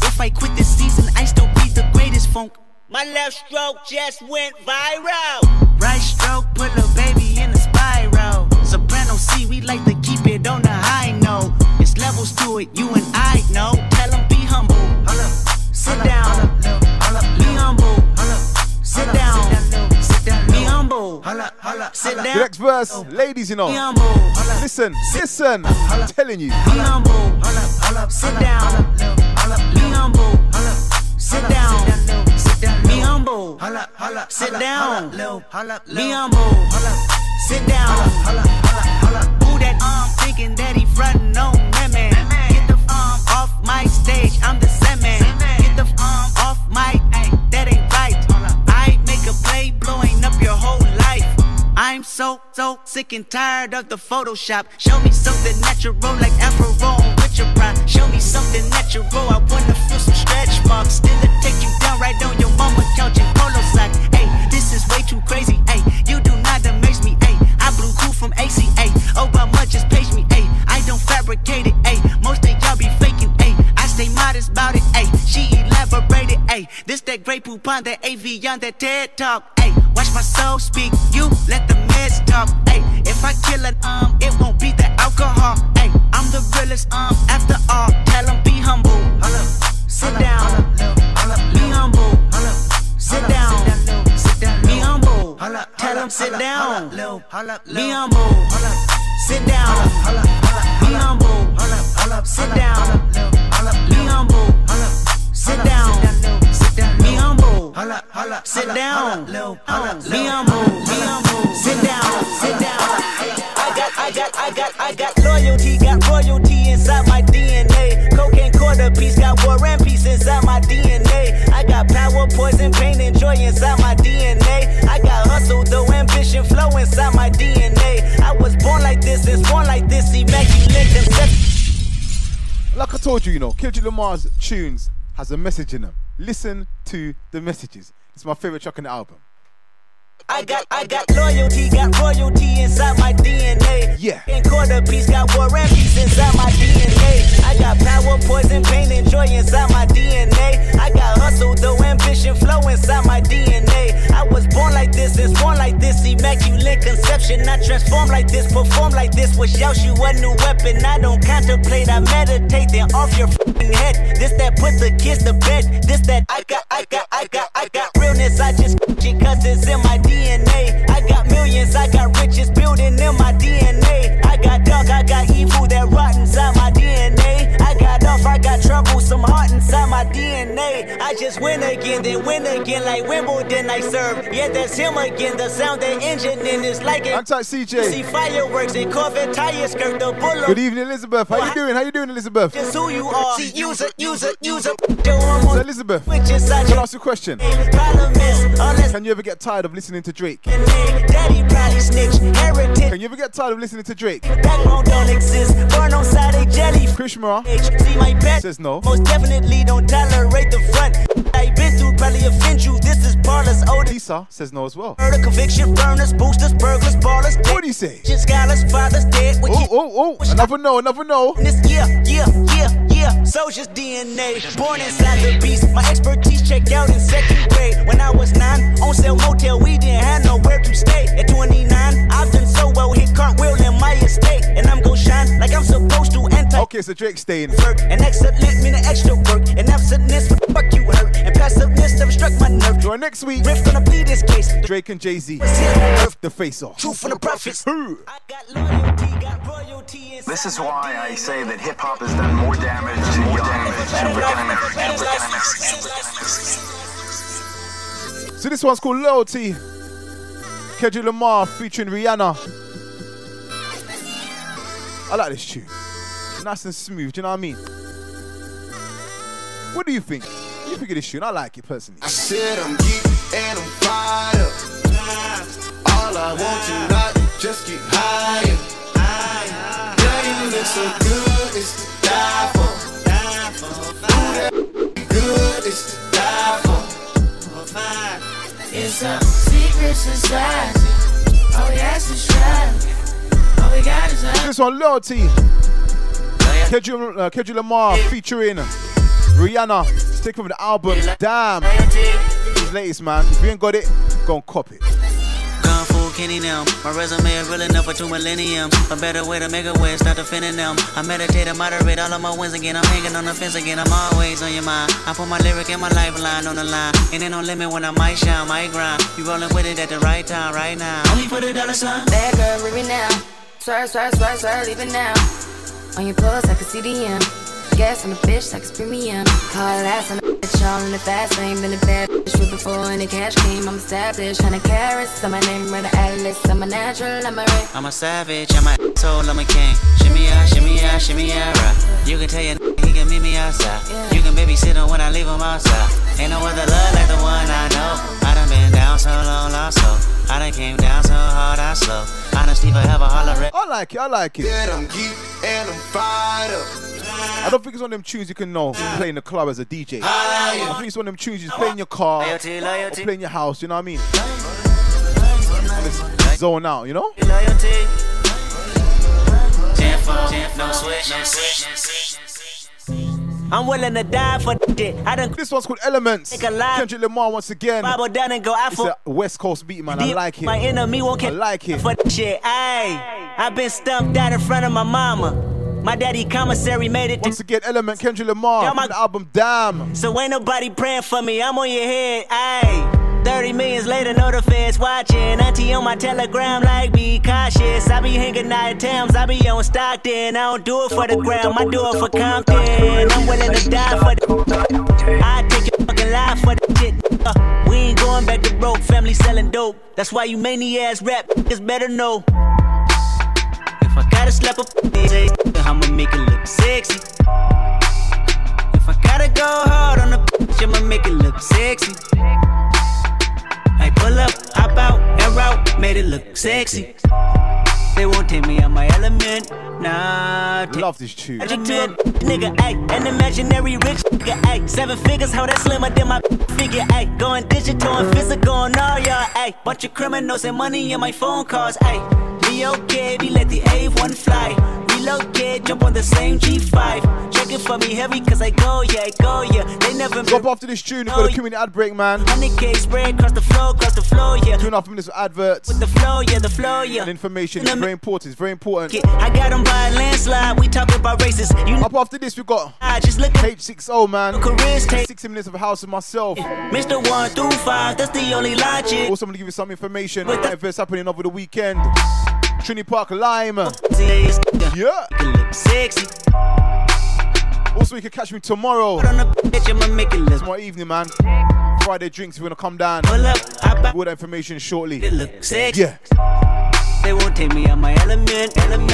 If I quit this season, I still be the greatest funk. My left stroke just went viral. Right stroke put a baby in a spiral. Soprano C, we like to keep it on the high note. It's levels to it, you and I know. Tell them be humble. Hold up. Sit down. Be humble. Sit down. Sit down. Be humble. Sit down. The next verse, ladies, you know. Be humble. Listen, listen. I'm telling you. Be humble. Sit down. Be humble. Sit down. Be humble, sit down, be humble, sit down. Who that um thinking that he frontin' on that man? Get the um off my stage, I'm the same man. Get the um off my, ay, that ain't right. I make a play blowing up your whole life. I'm so, so sick and tired of the Photoshop. Show me something natural like Afro with your pride. Show me something natural, I wanna feel some stretch marks. Still a take you down right on your mama couch and polo sock. Ay, this is way too crazy, ay, you do not amaze me, ay. I blew cool from A C, ay, Obama just paged me, ay. I don't fabricate it, ay, most of y'all be faking, ay. I stay modest about it, ay, she elaborated, ay. This that great poupon, that A V on that TED Talk, ay. Watch my soul speak, you let the meds talk, ayy. If I kill an um, it won't be the alcohol, ayy. I'm the realest um, after all, tell them be humble, sit down, be humble, sit down, be humble, tell them sit down, be humble, sit down, be humble, sit down, be humble, sit down. Be humble, sit down, be humble, sit down, sit down. I got, I got, I got, I got loyalty, got royalty inside my D N A. Cocaine quarter piece, got war and peace inside my D N A. I got power, poison, pain, and joy inside my D N A. I got hustle, though ambition, flow inside my D N A. I was born like this, it's born like this, immaculate conception. Like I told you, you know, Kendrick Lamar's tunes has a message in them. Listen to the messages. It's my favorite track on the album. I got, I got loyalty, got royalty inside my D N A. Yeah. And quarter piece, got war and peace inside my D N A. I got power, poison, pain, and joy inside my D N A. I got hustle, though ambition, flow inside my D N A. I was born like this, it's born like this, immaculate conception. I transform like this, perform like this, which yells you a new weapon. I don't contemplate, I meditate, then off your f***ing head. This that put the kids to bed. This that I got, I got, I got, I got realness. I just it cause it's in my D N A. I got millions, I got riches building in my D N A. I got dark, I got evil that rot inside my D N A. I got off, I got trouble, some heart inside my my D N A. I just win again, then win again, like Wimbledon I serve. Yeah, that's him again, the sound, the engine in is like it. I'm talking C J. See fireworks, they Corvette tire skirt, the bullet. Good evening, Elizabeth. How you doing? How you doing, Elizabeth? Just who you are. See, user, user, user. So, Elizabeth, can I ask you a question? Can you ever get tired of listening to Drake? Can you ever get tired of listening to Drake? Krishma says no. Most definitely don't tolerate the front. I've been through, probably offend you. This is Barless Odin. Lisa says no as well. Murder, conviction, burners, boosters, burglars, ballers. What do you say? Just scholars, fathers, dead. Oh, oh, oh. Another no, another no. Yeah, yeah, yeah, yeah. Soldier's D N A. Born inside the beast. My expertise checked out in second grade. When I was nine, on sale motel, we didn't have nowhere to stay. At twenty-nine, I've done so well. He can't will in my estate. And I'm gonna shine like I'm supposed to. Anti- okay, so Drake's staying. And excellent mean an extra work. And absentness, fuck you hurt. And passiveness never struck my nerve. Join next week. Riff gonna plead this case. Drake and Jay-Z. The face off. Truth from the prophets. I got loyalty, got royalty. This is why I say that hip-hop has done more damage to young African-Americans. So this one's called Loyalty. Kendrick Lamar featuring Rihanna. I like this tune. Nice and smooth, do you know what I mean? What do you think? What do you think of this tune? I like it personally. I said I'm geek and I'm fired up. All I want tonight is just get higher. Girl, you look so good, it's to die for. Ooh, that good, it's to die for. It's a secret society. All we ask is try. All we got is love. This one, Loyalty. Kendrick, uh, Kendrick Lamar featuring Rihanna. It's taken from the album Damn. His latest, man. If you ain't got it, go and cop it. Kung Fu Kenny now. My resume is real enough for two millenniums. A better way to make a way, start defending them. I meditate, I moderate all of my wins again. I'm hanging on the fence again. I'm always on your mind. I put my lyric and my lifeline on the line. And ain't no limit when I might shine, might grind. You rolling with it at the right time, right now. Only for the dollar sign. Bad girl, with me now. Sir, sir, sir, sir, leave it now. On your pulse, I can see the end. Gas on the bitch, like it's premium. Hard ass on the bitch, all in the fast lane. Been a bad bitch with before and the cash came. I'm established, trying to carrots. I'm my name, Red Atlas. I'm a natural, I'm a red. I'm a savage, I'm a soul, I'm a king. Shimmy out, shimmy out, shimmy out, right. You can tell your n- he can meet me outside. Yeah. You can babysit him when I leave him outside. Ain't no other love like the one I know. I done been down so long, lost so. I done came down so hard, I slow. I done Steve, I have a holler. I like it, I like it. Yeah, I'm geek and I'm fired up. I don't think it's one of them tunes you can know when you play in the club as a D J. I think it's one of them tunes you play in your car or play in your house, you know what I mean? Just zone out, you know? I'm willing to die for it. I done. This one's called Elements. Kendrick Lamar once again. Down and go out for it's a West Coast beat, man. I like it. My enemy won't I like it. For shit, aye. I've been stumped out in front of my mama. My daddy commissary made it. Once again, Element, Kendrick Lamar, my album, Damn. So ain't nobody praying for me, I'm on your head, ayy. thirty millions later, no the feds watching. Auntie on my telegram, like, be cautious. I be hanging out at Tams, I be on Stockton. I don't do it for the gram, I do it for Compton. I'm willing to die for the I take your fucking life for the shit. Uh, we ain't going back to broke, family selling dope. That's why you mania-ass rap, it's better know. I gotta slap a bitch, I'ma make it look sexy. If I gotta go hard on a bitch, I'ma make it look sexy. I pull up, hop out, and route, made it look sexy. They won't take me out my element, nah. Love this tune. Nigga, ay, an imaginary rich nigga, ay. Seven figures, how that slimmer than my figure, ay. Going digital and physical and all y'all, ay. Bunch of criminals and money in my phone calls, ay. Okay, we let the A one fly. Relocate, jump on the same G five. Check it for me heavy, cause I go, yeah, I go, yeah. They never drop after this tune, we've got a community ad break, man. one hundred K spread, cross the flow, cross the flow, yeah. Two and a half minutes of adverts. With the flow, yeah, the flow, yeah. And information is very important, it's very important. I got them by a landslide, we talking about races. You up after this, we got I just look H six O, man. sixty minutes of house of myself. Mister one through five, that's the only logic. Also, I'm gonna give you some information. What the events happening over the weekend? Trinity Park, Lime. Yeah. Sexy. Also, you can catch me tomorrow. It's my evening, man. Friday drinks, we're gonna come down. All that information shortly. Yeah. They won't take me out my element. Element.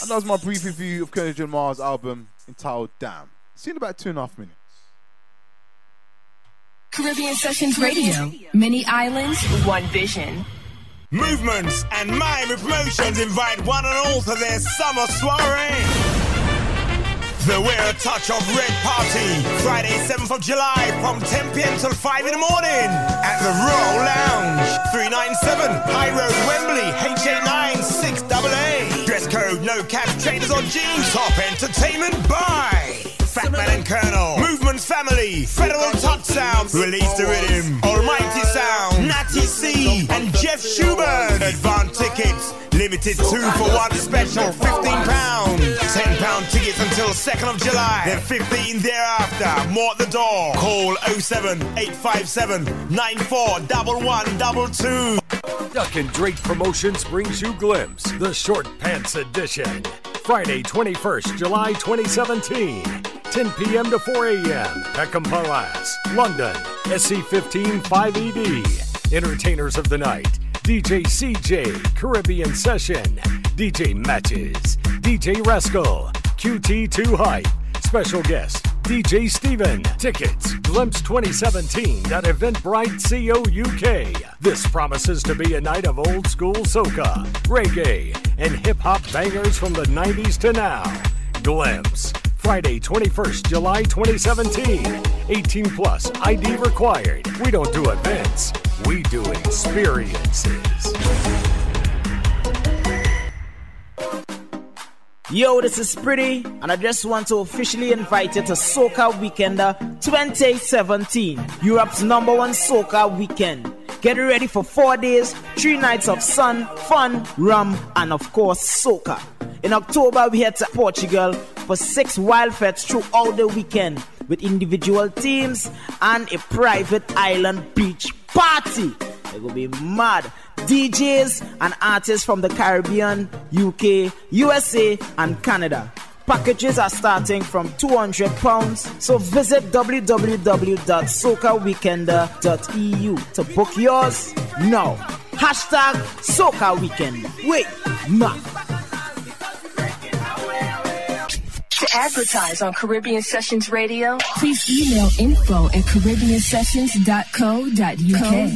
And that was my brief review of Kendrick Lamar's album entitled Damn. See you in about two and a half minutes. Caribbean Sessions Radio. Many islands, one vision. Movements and mime emotions invite one and all to their summer soiree. The We're a Touch of Red Party, Friday seventh of July from ten p.m. till five in the morning at the Royal Lounge, three ninety-seven High Road, Wembley, H eight nine six A A. Dress code, no caps, trainers or jeans, top entertainment by Fat Man and Colonel, Movement Family, Federal Touch Sound, Release the Rhythm, Almighty Sound, Natty C and Jeff Schubert. Advance tickets, limited two for one special, fifteen pounds. ten pounds tickets until second of July, then fifteen thereafter. More at the door. Call oh seven eight five seven nine four one one two two. Duck and Drake Promotions brings you Glimpse, the Short Pants Edition. Friday twenty-first, July twenty seventeen. ten p.m. to four a.m. Peckham Palace, London, S C fifteen five E D. Entertainers of the night, D J C J, Caribbean Session, D J Matches, D J Rascal, Q T two Hype, special guest, D J Steven. Tickets, Glimpse twenty seventeen at Eventbrite C O U K. This promises to be a night of old school soca, reggae, and hip-hop bangers from the nineties to now. Glimpse. Friday, twenty-first, July twenty seventeen. eighteen plus, I D required. We don't do events, we do experiences. Yo, this is Pretty, and I just want to officially invite you to Soca Weekender twenty seventeen, Europe's number one soca weekend. Get ready for four days, three nights of sun, fun, rum, and of course, soca. In October, we head to Portugal for six wild fests throughout the weekend with individual teams and a private island beach party. It will be mad. D Js and artists from the Caribbean, U K, U S A, and Canada. Packages are starting from two hundred pounds, so visit w w w dot soca weekender dot e u to book yours now. Hashtag Soca Weekend. Wait, ma. To advertise on Caribbean Sessions Radio, please email info at caribbean sessions dot co dot u k.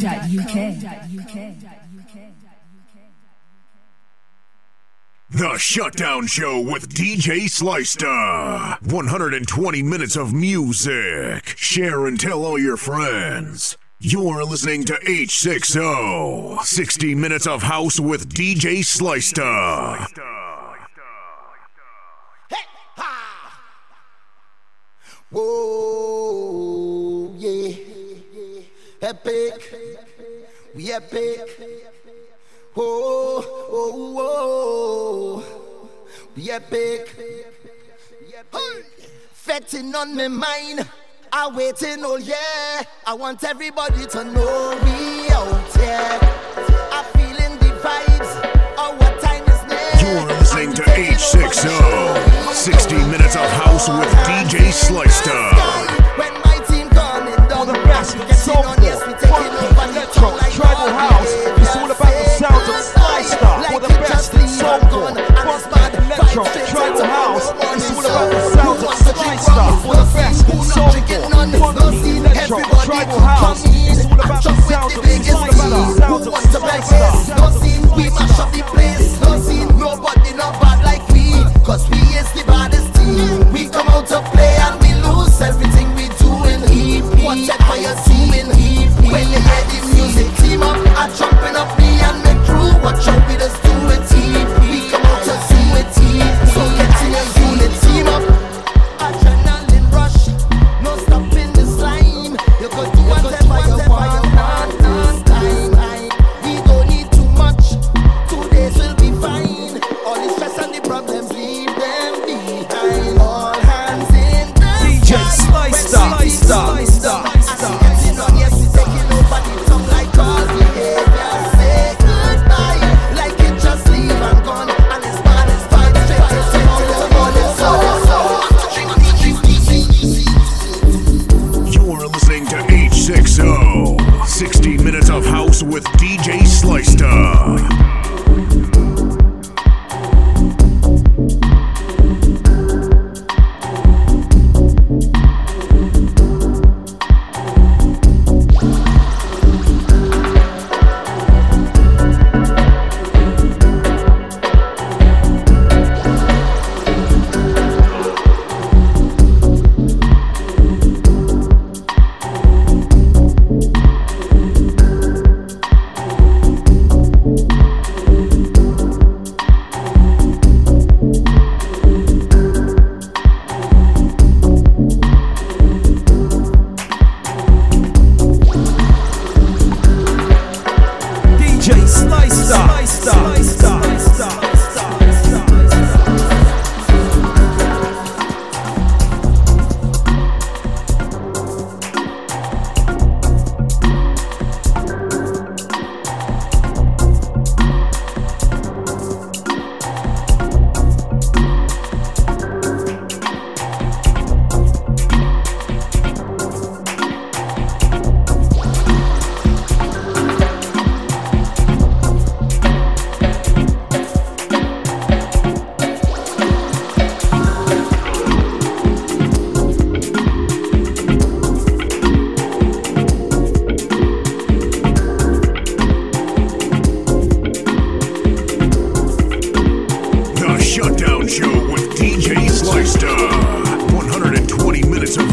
The Shutdown Show with D J Slyster. one hundred twenty minutes of music. Share and tell all your friends. You're listening to H six O. sixty minutes of house with D J Slyster. Whoa, yeah. Epic. We epic. Oh, oh, oh, we epic. Fetting on my mind, I waiting all year. I want everybody to know we out here. I'm feeling the vibes. Oh, what time is next? You're listening to H six O. sixty minutes of house with D J Slyster. When my team coming down the grass, we get on, yes, we taking over electro, tribal house. Sounds of Slyster for the best in soulful, funk, electro, tribal house. It's all about the sounds of Slyster for the best in soulful, funk, electro, tribal house. It's all about the sounds of Slyster, sounds of Slyster. No scene, we mash up the place. No scene, nobody not bad like we, 'cause we is the baddest team. We come out to play and we lose everything we do in heat. Watch out for your team in heat. When you hear the music, team up, I jumping up. Watch out, we just do a team. We come out to do a team. So get in and do the team up. Adrenaline rush, no stopping the slime. You go do whatever you want, last time. We don't need too much, two days will be fine. All the stress and the problems, leave them behind. All hands in the D J Slyster, Slyster. Say goodbye, like it just leave and gone, and it's bad as fine.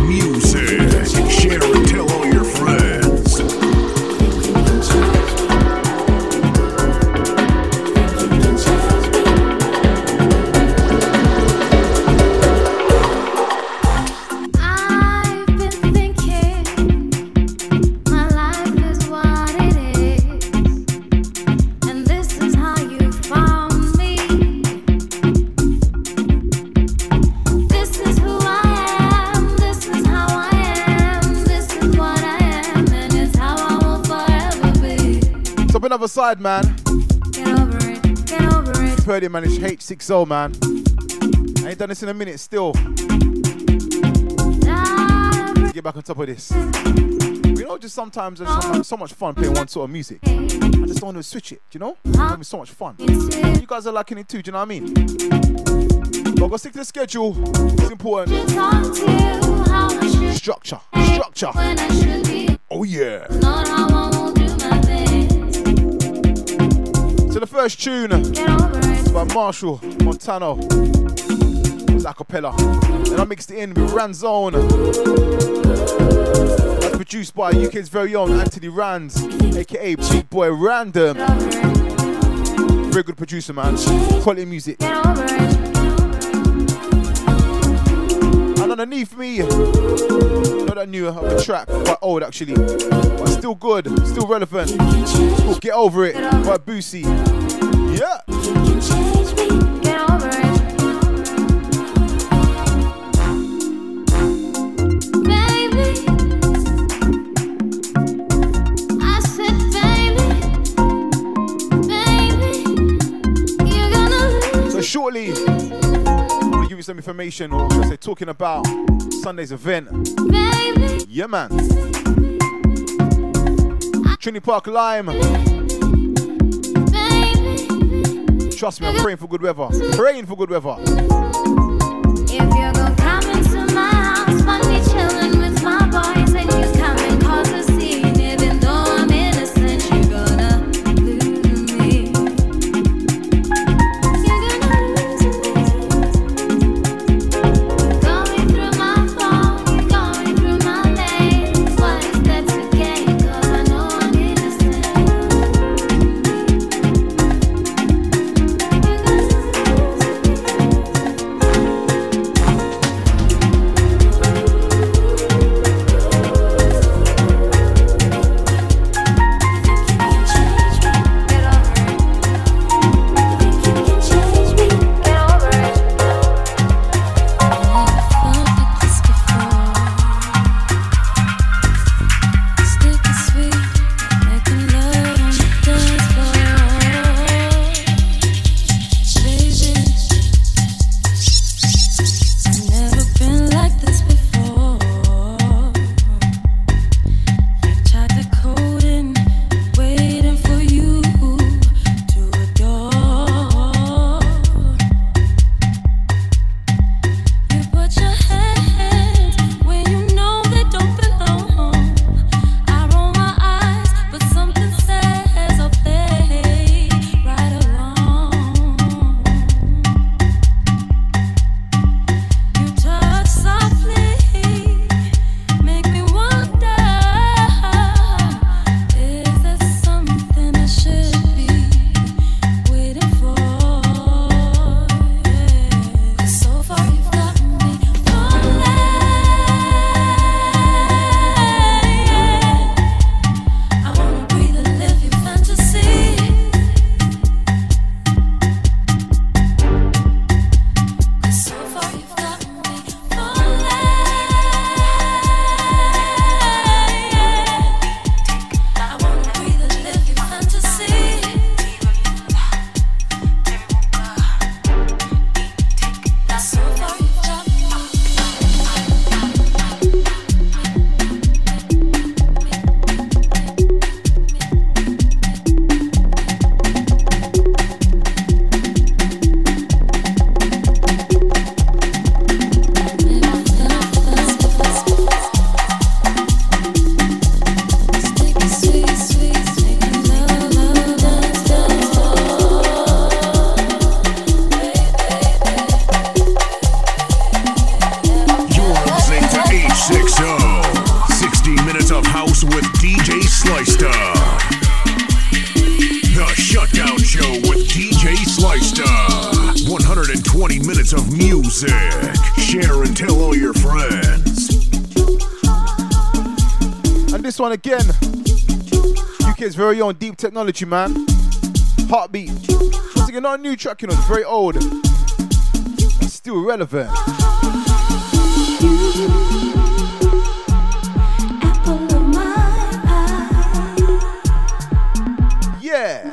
music. Share and tell all your friends. I've been thinking, my life is what it is, and this is how you found me. This is who I am, this is how I am, this is what I am, and it's how I will forever be. So another side, man. Purdy, man, it's H six O, man. I ain't done this in a minute still. Let's get back on top of this. You know, just sometimes there's so much, so much fun playing one sort of music. I just don't want to switch it, do you know? It's having so much fun. You guys are liking it too, do you know what I mean? But I've got to stick to the schedule. It's important. Structure. Structure. Oh, yeah. So the first tune by Marshall Montano was a cappella, and I mixed it in with Ranzone. That's produced by U K's very own Anthony Rands, aka Big Boy Random. Very good producer, man. Quality music. And underneath me, not that new of a track, quite old actually, but still good, still relevant. Still Get Over It by Boosie. Yeah. You can change me, get over it. Baby, I said baby, baby, you're gonna lose. So shortly, I'm gonna give you some information, or should I say, talking about Sunday's event. Baby. Yeah, man. Trinity Park Lime. Trust me, I'm praying for good weather. Praying for good weather. If you're gonna come into my house, find me chilling with my boys, and you come and cause a scene, even though I'm innocent, you're gonna lose me. You're gonna lose me. Going through my phone, going through my veins. What is that to gain? 'Cause I know I'm innocent. music. Share and tell all your friends. And this one again, U K's very own Deep Technology, man. Heartbeat. It's like not a new track, you know, it's very old. It's still relevant. Yeah.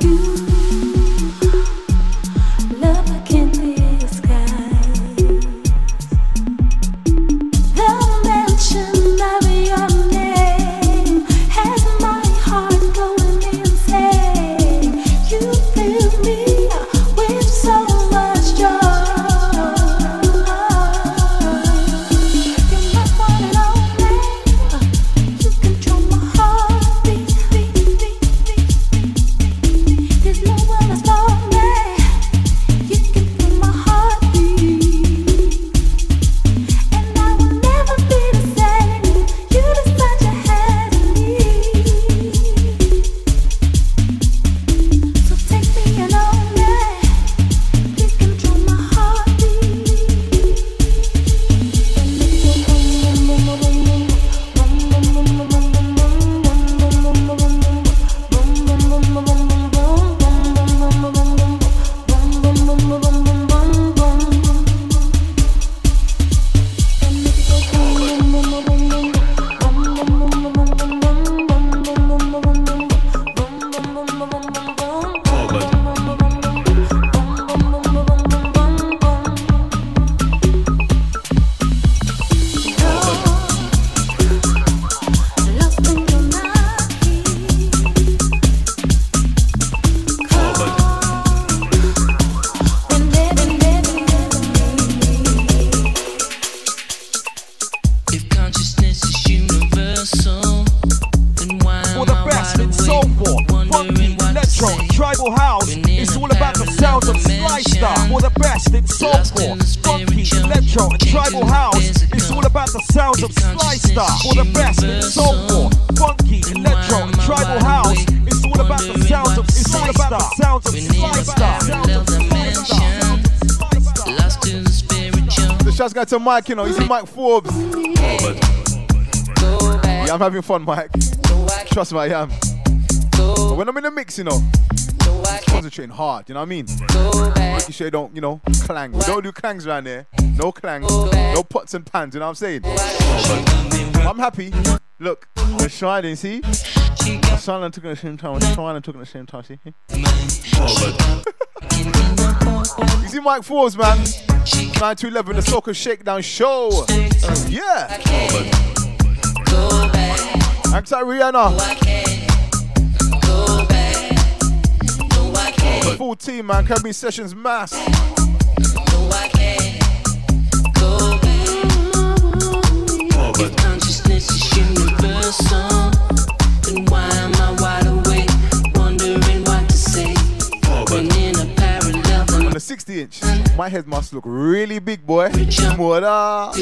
To Mike, you know, he's Mike Forbes. Yeah, I'm having fun, Mike. Trust me, I am. But when I'm in the mix, you know, I'm concentrating hard, you know what I mean? Making sure you don't, you know, clang. We don't do clangs around here. No clangs, no pots and pans, you know what I'm saying? I'm happy. Look, we're shining, see? I'm shining and talking at the same time. I'm shining and talking at the same time, see? You see Mike Forbes, man. nine to eleven, the Soca Shakedown Show. Yeah. I'm sorry, Rihanna. Full team, man. Caribbean Sessions, mass. Consciousness is universal. Then why am I wide awake? Wondering what to say. On the sixty inch, my head must look really big, boy. What up?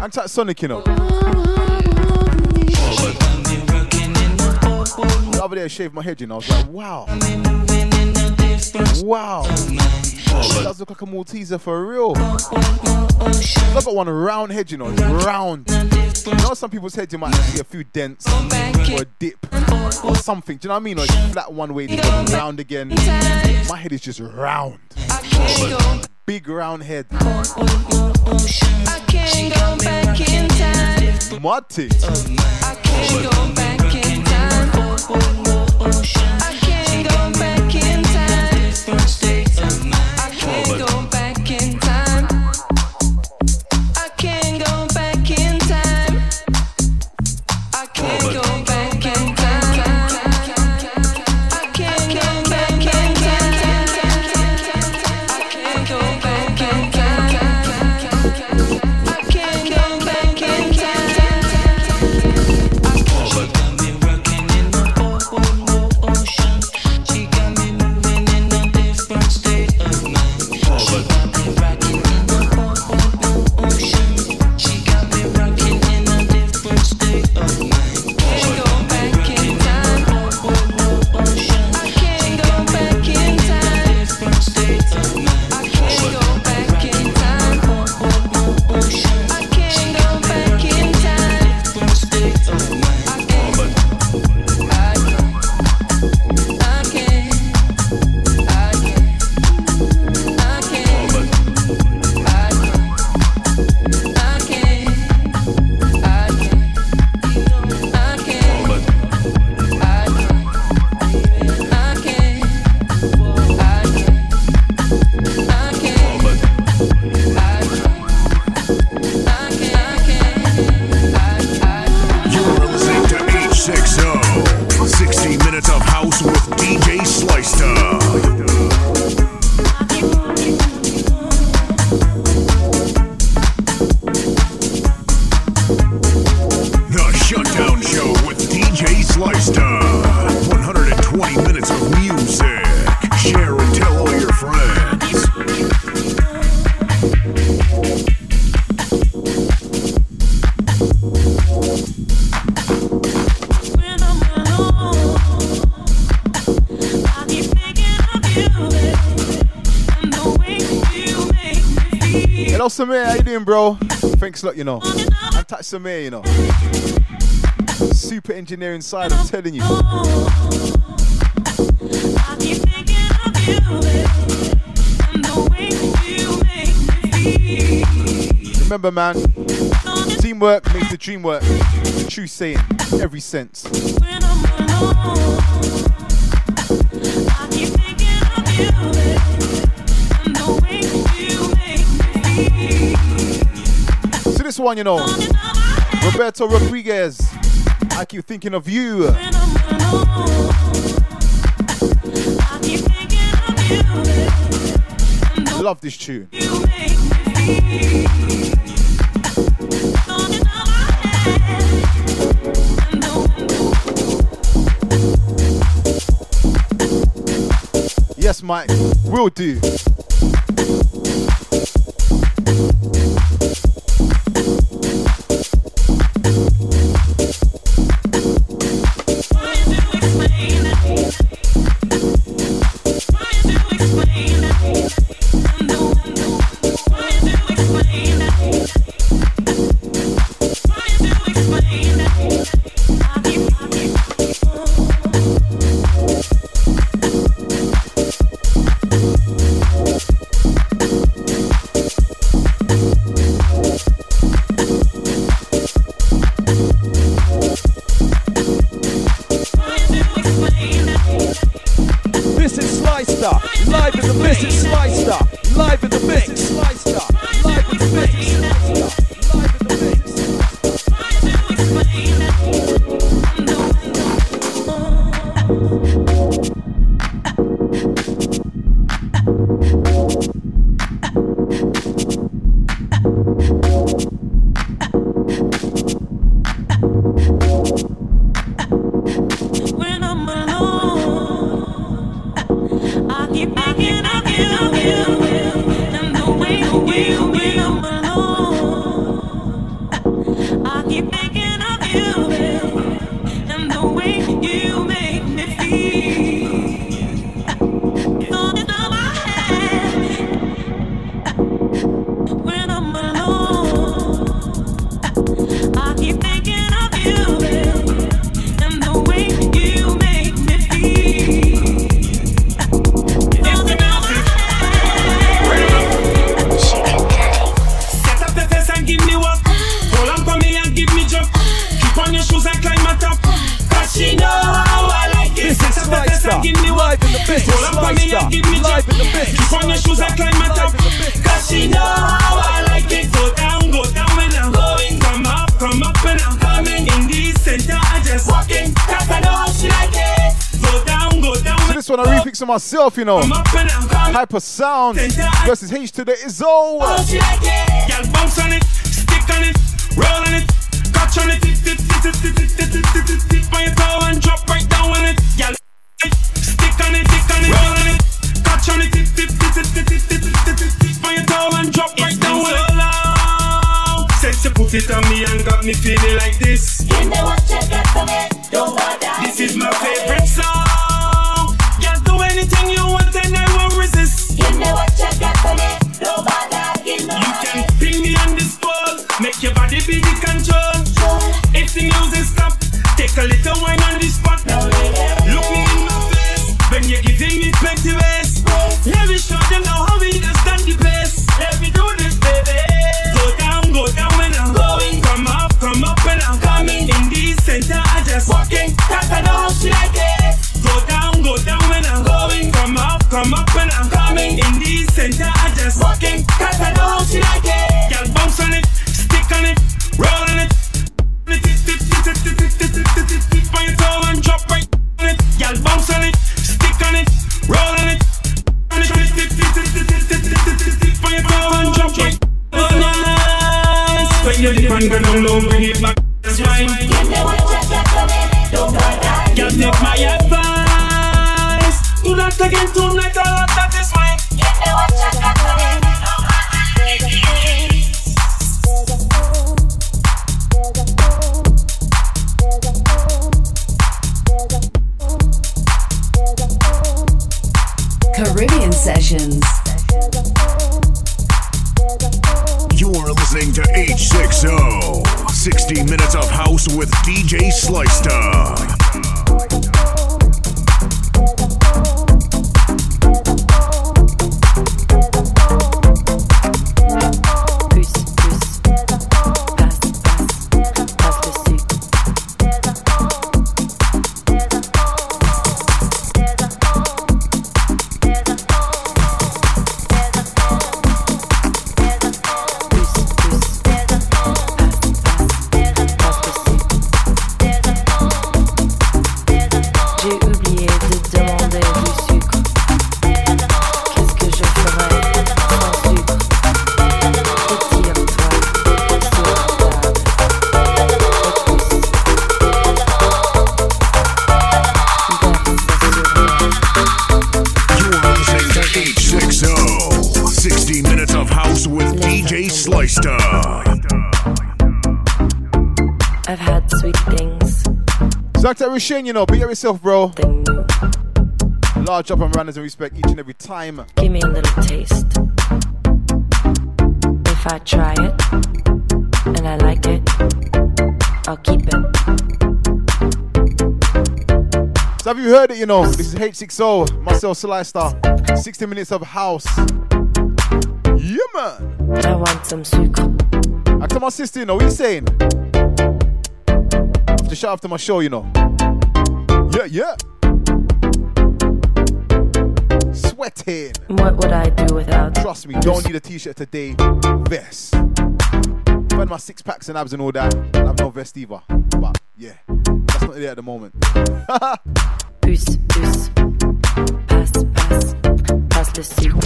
I'm tight Sonic, you know. The other day I shaved my head, you know. I was like, wow. Wow. It does look like a Malteser for real. I've got one round head, you know, round. You know, some people's heads you might see a few dents or a dip or something. Do you know what I mean? Like flat one way, then round again. My head is just round. Big round head. I can't go back in time. Marty. I can't go back in time. I can't go back in time. First day of mine. Vegas lifestyle. one hundred twenty minutes of music. Share and tell all your friends. Hello, Samir. How you doing, bro? Thanks a lot, you know. I'm touch Samir, you know. Super engineering side, I'm telling you. Remember, man, teamwork makes the dream work. It's a true saying, in every sense. So this one, you know, Roberto Rodriguez, I keep thinking of you. Love this tune. Yes, Mike, will do. Myself, you know, hyper sound versus H to the H six O. Put it on me and got me feeling like this. This is my favorite song. Anything you want and I won't resist. Give me what you got for me. No bother, give me. You can ping me on this ball. Make your body be the control. If the music stop, take a little wine on this spot. Look me in my face when you're giving me plenty ways. Let me show them now how we understand the place. Let me do this, baby. Go down, go down when I'm going. Come up, come up when I'm coming. In the center, I just walking. That's I know how she like it. Go down, go down when I'm going. Come up, come up when I'm coming. In the center, I just walking. Cause I know how she like it. Y'all bounce on it, stick on it, roll on it. Tip on your toe and drop right on it. Y'all bounce on it, stick on it, roll on it. Tip on your toe and drop right on it. When you dip and go down low, bring it back. That's right. Give me what you got for me. Don't bother. taking two nights, I love that this way. You know what you got to win. Caribbean Sessions. You are listening to H six O, sixty minutes of house with D J Slicer. You know, be yourself, bro. Large up on runners and respect each and every time. Give me a little taste. If I try it and I like it, I'll keep it. So have you heard it? You know, this is H six O, myself, Slicer. sixty minutes of house. Yeah, man. I want some sugar. I tell my sister, you know, what are you saying? I have to shout after my show, you know. Yeah, yeah. Sweating. What would I do without? Trust me, don't need a t-shirt today. Vest. Find my six packs and abs and all that. I have no vest either. But yeah, that's not there at the moment. Boost, boost. Pass, pass. Pass the soup.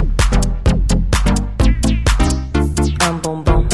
Bam, bom, bom.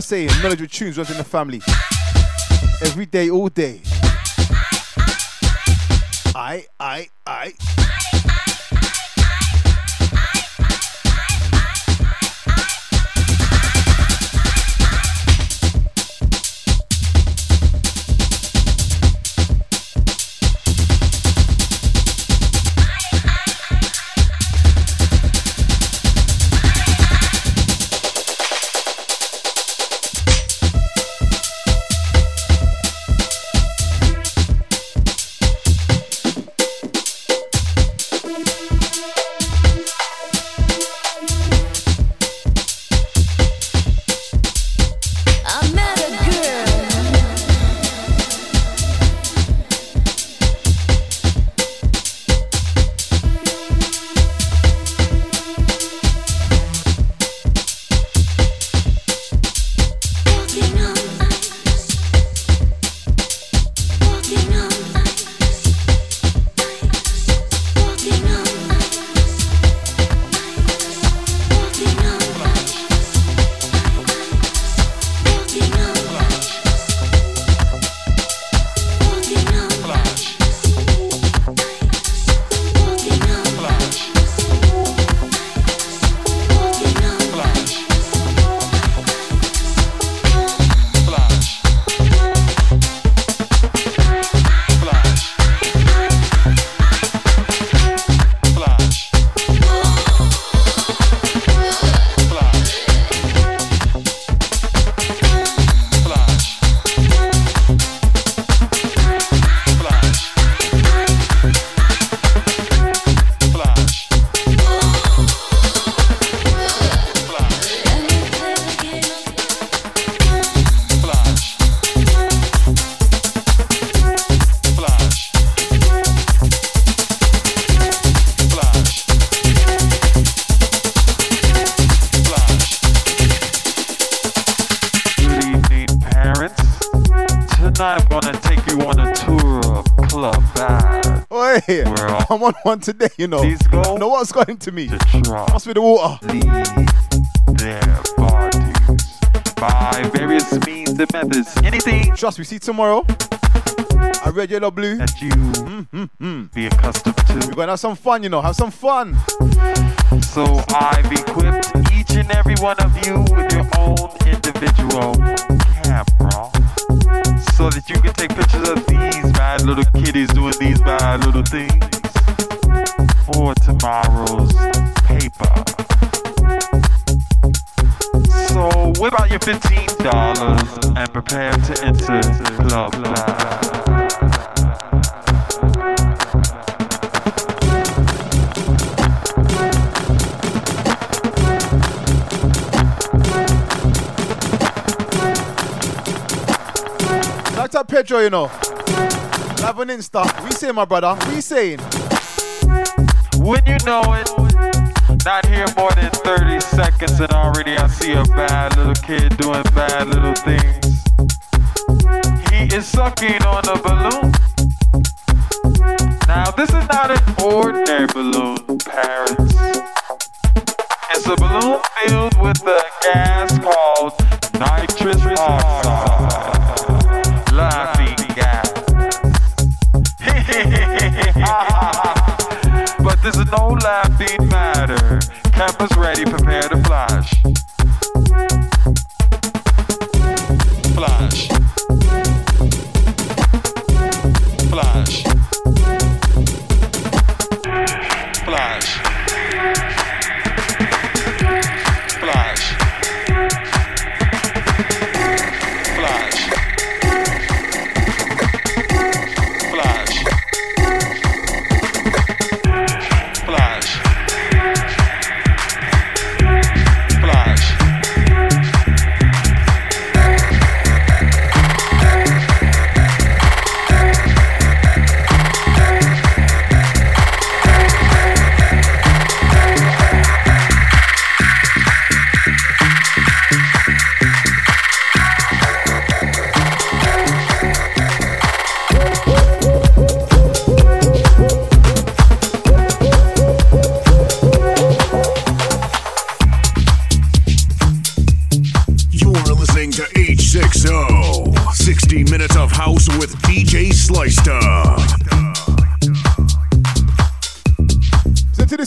Say knowledge with tunes runs in the family every day, all day. I, I, I. Oi, I'm on one today, you know. I know what's going to me. Must be the water. Their parties by various means and methods. Anything. Trust we see tomorrow. I red, yellow, blue. That you mm, mm, mm. be accustomed to. We're gonna have some fun, you know. Have some fun. So I've equipped each and every one of you with your own individual camera, so that you can take pictures of these bad little kitties doing these bad little things for tomorrow's paper. So whip out your fifteen dollars and prepare to enter Club Live. Up Pedro, you know, live on Insta. We saying, my brother, we saying, when you know it, not here more than thirty seconds, and already I see a bad little kid doing bad little things. He is sucking on a balloon. Now, this is not an ordinary balloon, parents. It's a balloon filled with a gas called nitrous oxide. Loving gas. But this is no laughing matter. Campus ready, prepare to flash. Flash. Flash. Flash.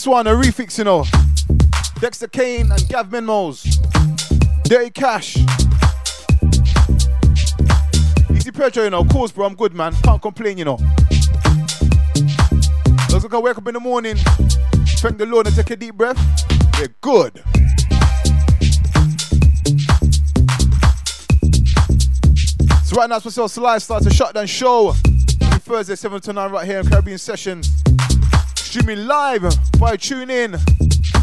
One, a refix, you know. Dexter Kane and Gav Menmos. Dirty Cash. Easy Pedro, you know. Of course, bro, I'm good, man. Can't complain, you know. Looks like I wake up in the morning, thank the Lord and take a deep breath. We're good. So right now, it's myself, Sly, starts a Shutdown Show. Every Thursday, seven to nine, right here in Caribbean Sessions. Streaming live by TuneIn,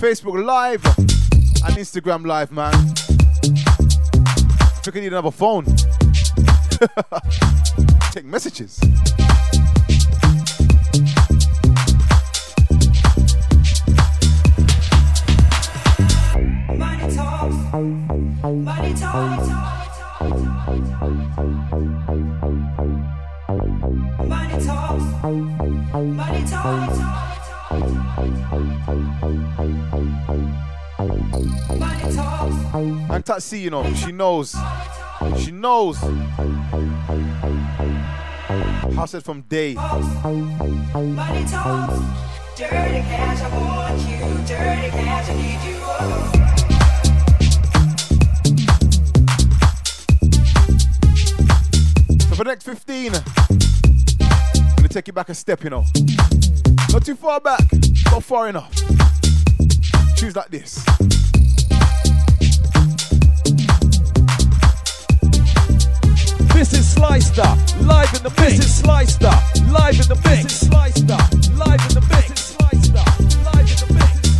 Facebook Live, and Instagram Live, man. I think I need another phone. Take messages. Money talks. Money talks. Money talks. Money talks. And Tatsy, you know, she knows. She knows. I said from day. Money talks. Dirty cash, I want you. Dirty cash, I need you. Oh. So for the next fifteen, I'm gonna take you back a step, you know. Not too far back, not far enough. Choose like this. This is Sliced Up, live in the mix. This is Sliced Up, live in the mix. This is Sliced Up, live in the mix. This is Sliced Up, live in the mix.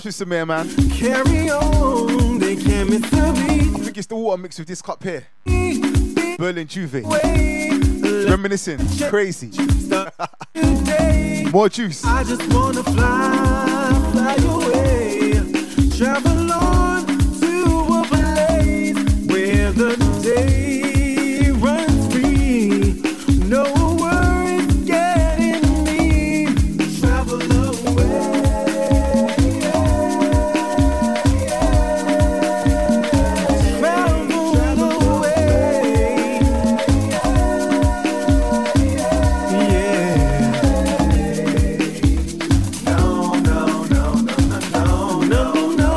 trust me, some man. Carry on, they can't miss the beat. I think it's the water mixed with this cup here. Berlin Juve. Reminiscing, crazy. More juice. I just wanna fly, fly away. Travel on to a place where the day runs free. No worries getting me. Travel away. Yeah, yeah. Travel, travel away. Yeah. Yeah. No, no, no, no, no, no, no.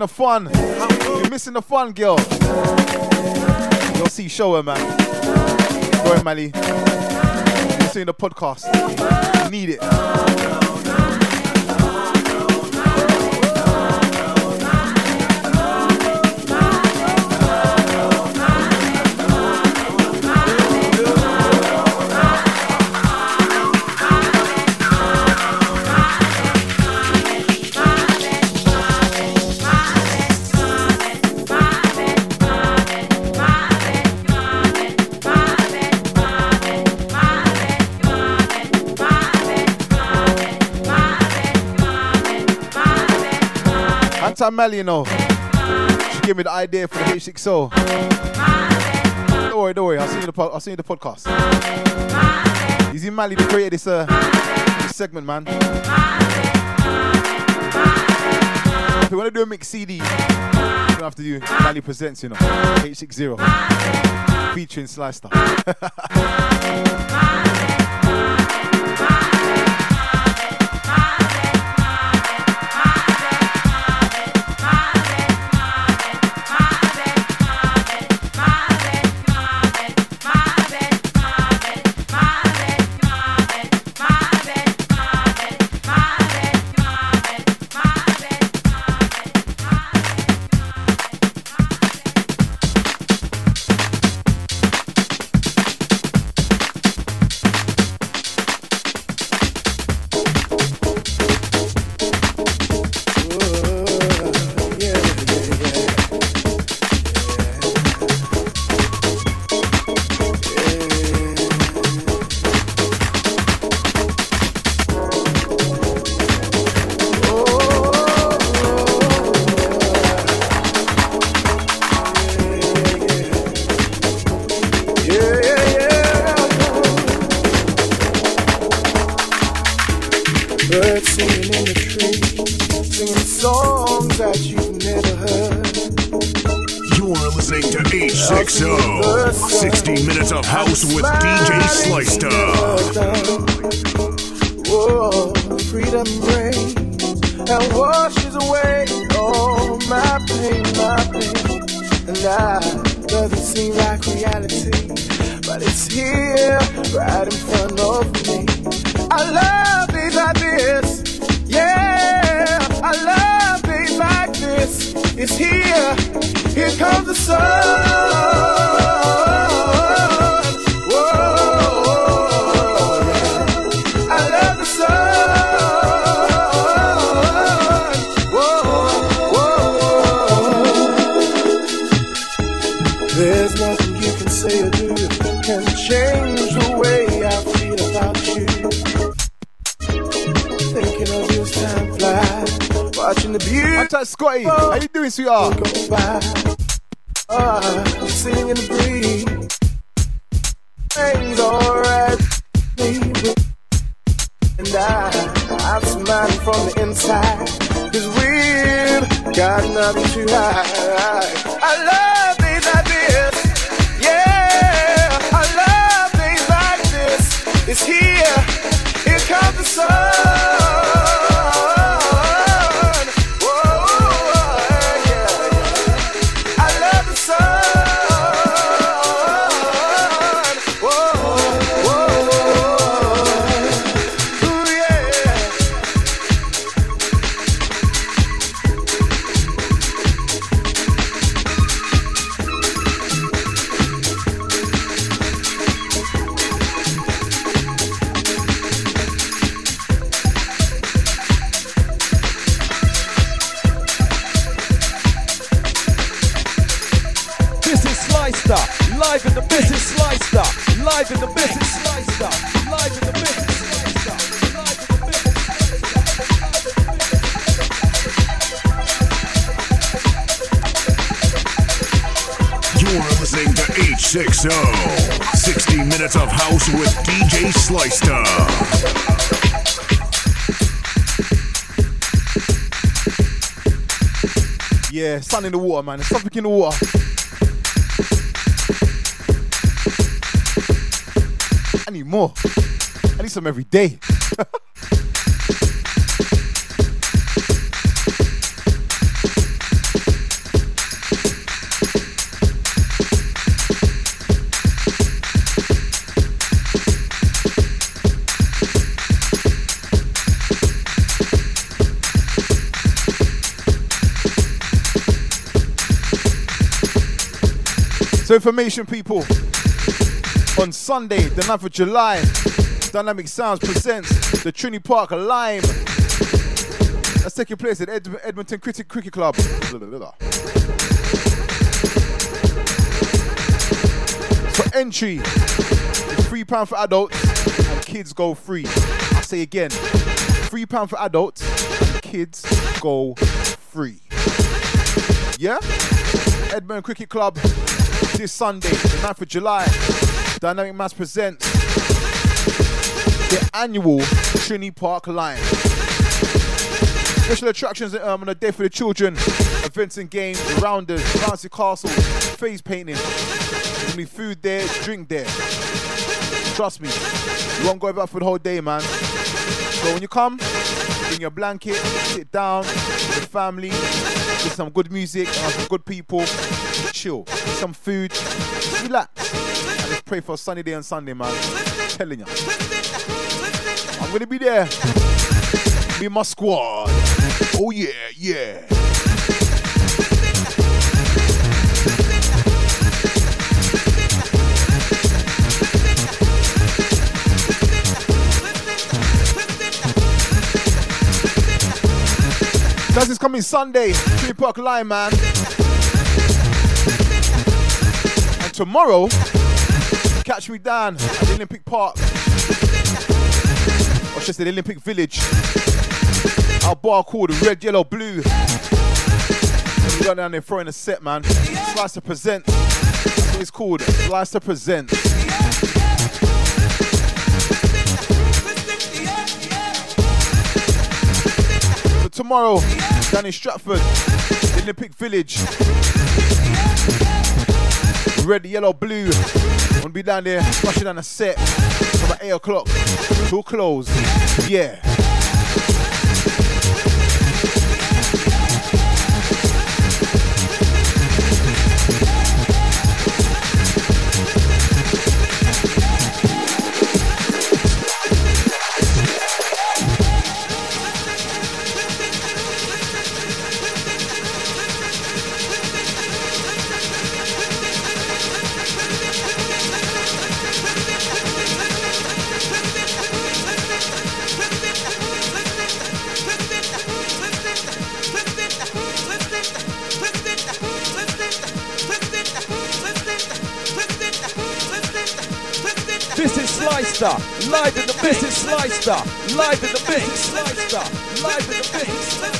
The fun, you're missing the fun, girl. You'll see, show her, man. Go ahead, Mally. You're seeing the podcast. You need it. Mally, you know, she gave me the idea for the H six O. Don't worry, don't worry. I'll see you the po- I'll see you the podcast. Easy Mally to create this uh this segment, man. If you want to do a mix C D, you don't have to do Mally Presents, you know, H sixty featuring Sly Star. say or do can change the way I feel about you. Thinking of this time fly, watching the beauty. What's up, Scotty? How you doing, sweetheart? Ah, singing the breeze. Things alright, baby. And I, I'm smiling from the inside. 'Cause we've got nothing to hide. I love things like this. Yeah, I love things like this. It's here. Here comes the sun. Whoa, yeah. I love the sun. Whoa, whoa. Ooh, yeah. Business Slicer, live in the business slicer, live in the business slicer, live in the business. You're listening to H six O, sixty minutes of house with D J Slicer. Yeah, sun in the water, man. There's something in the water. I need more. I need some every day. So information, people, on Sunday, the ninth of July, Dynamic Sounds presents the Trinity Park Lime. That's taking place at Ed- Edmonton Cricket Cricket Club. For entry, it's three pounds for adults and kids go free. I'll say again, three pounds for adults and kids go free. Yeah? Edmonton Cricket Club. This Sunday, the ninth of July, Dynamic Mass presents the annual Trinity Park Live. Special attractions um, on a day for the children, events and games, rounders, bouncy castles, face painting. There's be food there, drink there. Trust me, you won't go about for the whole day, man. So when you come, bring your blanket, sit down with the family, with some good music, and some good people. Chill, some food, relax, and just pray for a sunny day on Sunday, man. I'm telling you, I'm gonna be there. Me and my squad. Oh yeah, yeah. That's this coming Sunday, Trinity Park Live, man. Tomorrow, catch me down at the Olympic Park, or just the Olympic Village. Our bar called Red, Yellow, Blue. We got down there throwing a set, man. Slice to present. That's what it's called. Slice to present. So tomorrow, down in Stratford, the Olympic Village. Red, yellow, blue. I'm gonna be down there, rushing down a set from about eight o'clock till close. Yeah. business slicer, live in the business slicer, live in the business slicer, live in the business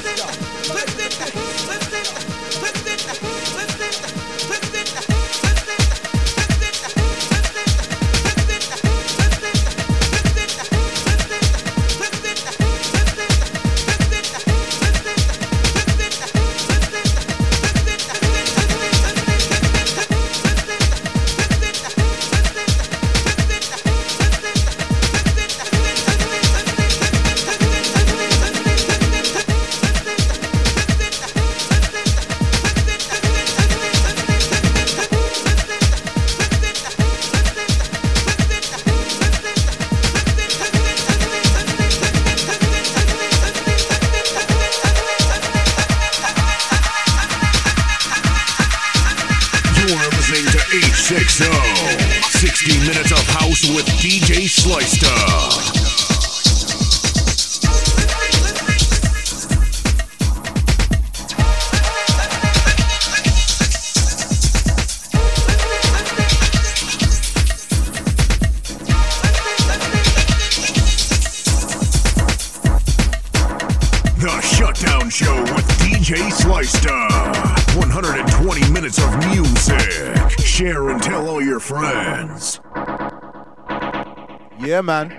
Yeah, man.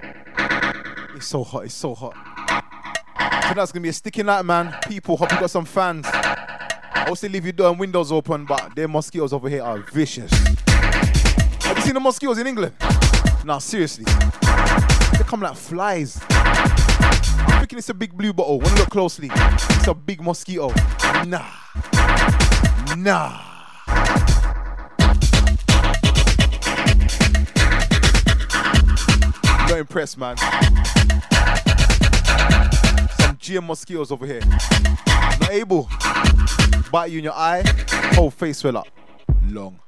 It's so hot, it's so hot. Tonight's gonna be a sticky night, man. People, hope you got some fans. I also leave your door and windows open, but their mosquitoes over here are vicious. Have you seen the mosquitoes in England? Nah, seriously. They come like flies. I'm thinking it's a big blue bottle. Wanna look closely? It's a big mosquito. Nah. Nah. Not impressed, man. Some G M mosquitoes over here. Not able. Bite you in your eye, whole face swell up. Long.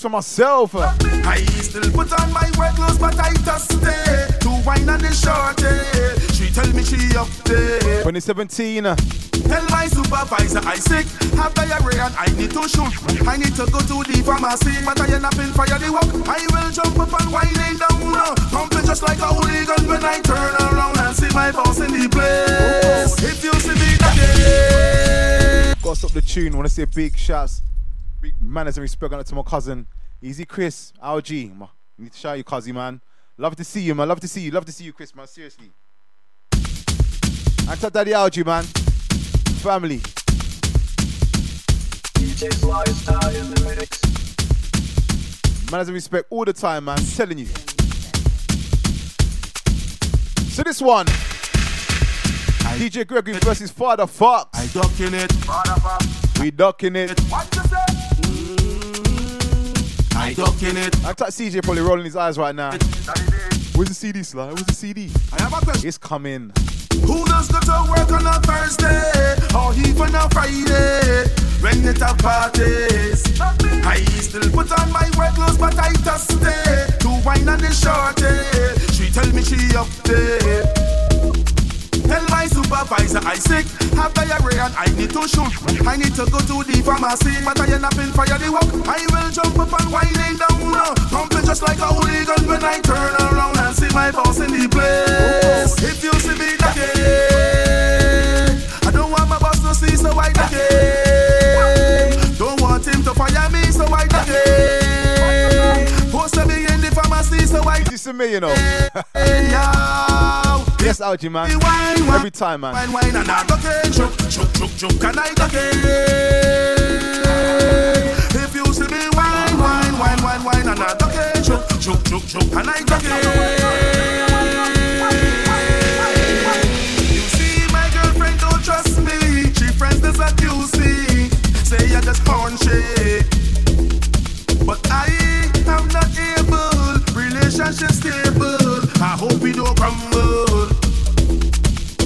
For myself, I still put on my wet clothes, but I just stay to wine on the short day. She tell me she up there. twenty seventeen. Tell my supervisor I sick, have diarrhea and I need to shoot. I need to go to the pharmacy, but I end up in fire the walk. I will jump up and winding down, pumping just like a hooligan when I turn around and see my boss in the place. If you see me that day, gossip the tune. Wanna say big shouts. Big manners and respect out to my cousin, Easy Chris, L G. I need to shout you, Cuzzy, man. Love to see you, man. Love to see you. Love to see you, Chris, man. Seriously. And to Daddy L G, man. Family. D J's lifestyle in the lyrics. Manners and respect all the time, man. I'm telling you. So this one. I D J Gregory versus Father Fox. I ducking it. Father Fox. We ducking it. What you say? I ducking it. I thought C J probably rolling his eyes right now. Where's the C D, Sly? Where's the C D? I have a question. It's coming. Who does go to work on a Thursday or even a Friday when it's a parties? I still put on my work clothes, but I just stay to wine on the shorty. She tell me she up there. Tell my supervisor, I sick. Have diarrhea and I need to shoot. I need to go to the pharmacy, but I end up in fire the walk. I will jump up and winding down now. Pumping just like a hooligan when I turn around and see my boss in the place. If you see me ducking, I don't want my boss to see, so I ducking. Don't want him to fire me, so I ducking. Posted me in the pharmacy, so I ducking. You see me, you know. Yes, Algie, man. Every time, man. If you see me wine, wine, wine, wine, wine, and I duck it, choke, choke, choke, choke, and I duck it. You see, my girlfriend don't trust me. She friends this that you see. Say I just horn shit. But I am not able. Relationship stable. I hope we don't crumble.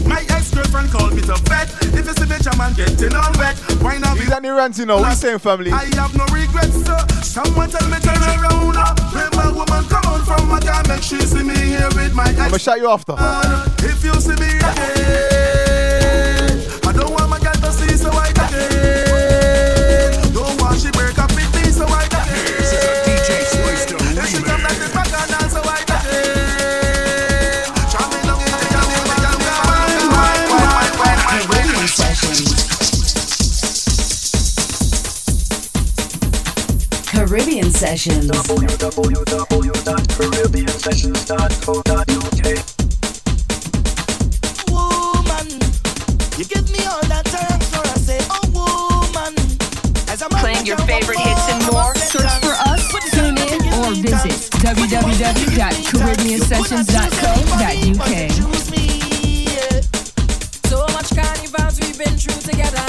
My ex-girlfriend called me to vet. If you see me jam and getting on wet, why not? He's on the rant, you know. We same family. I have no regrets, sir. Someone tell me turn around. When my woman come on from my car, make she see me here with my ex. I'm gonna shout you after. If you see me again, I don't want my girl to see, so I again. Don't want she break up with me, so I again. This is a D J Swayster remix. If she come like this, Caribbean Sessions. w w w dot caribbean sessions dot co dot u k Woman, you give me all that time, so I say, oh woman. As I'm playing your favorite hits and more, search for us, tune in, or visit w w w dot caribbean sessions dot co dot u k So much carnivals we've been through together.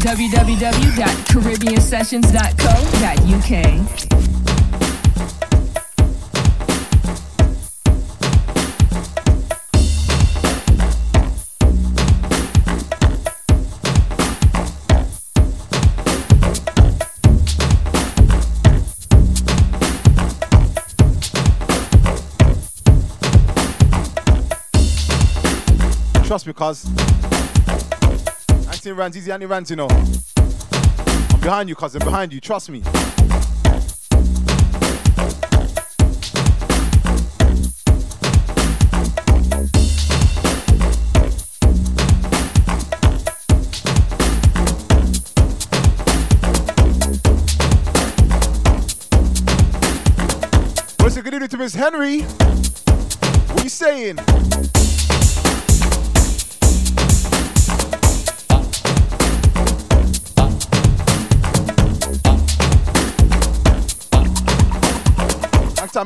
w w w dot caribbean sessions dot co dot u k Trust me, cuz. I see rants, easy and rants, you know. Behind you, cousin, behind you, trust me. What's it gonna do to Miss Henry? What are you saying?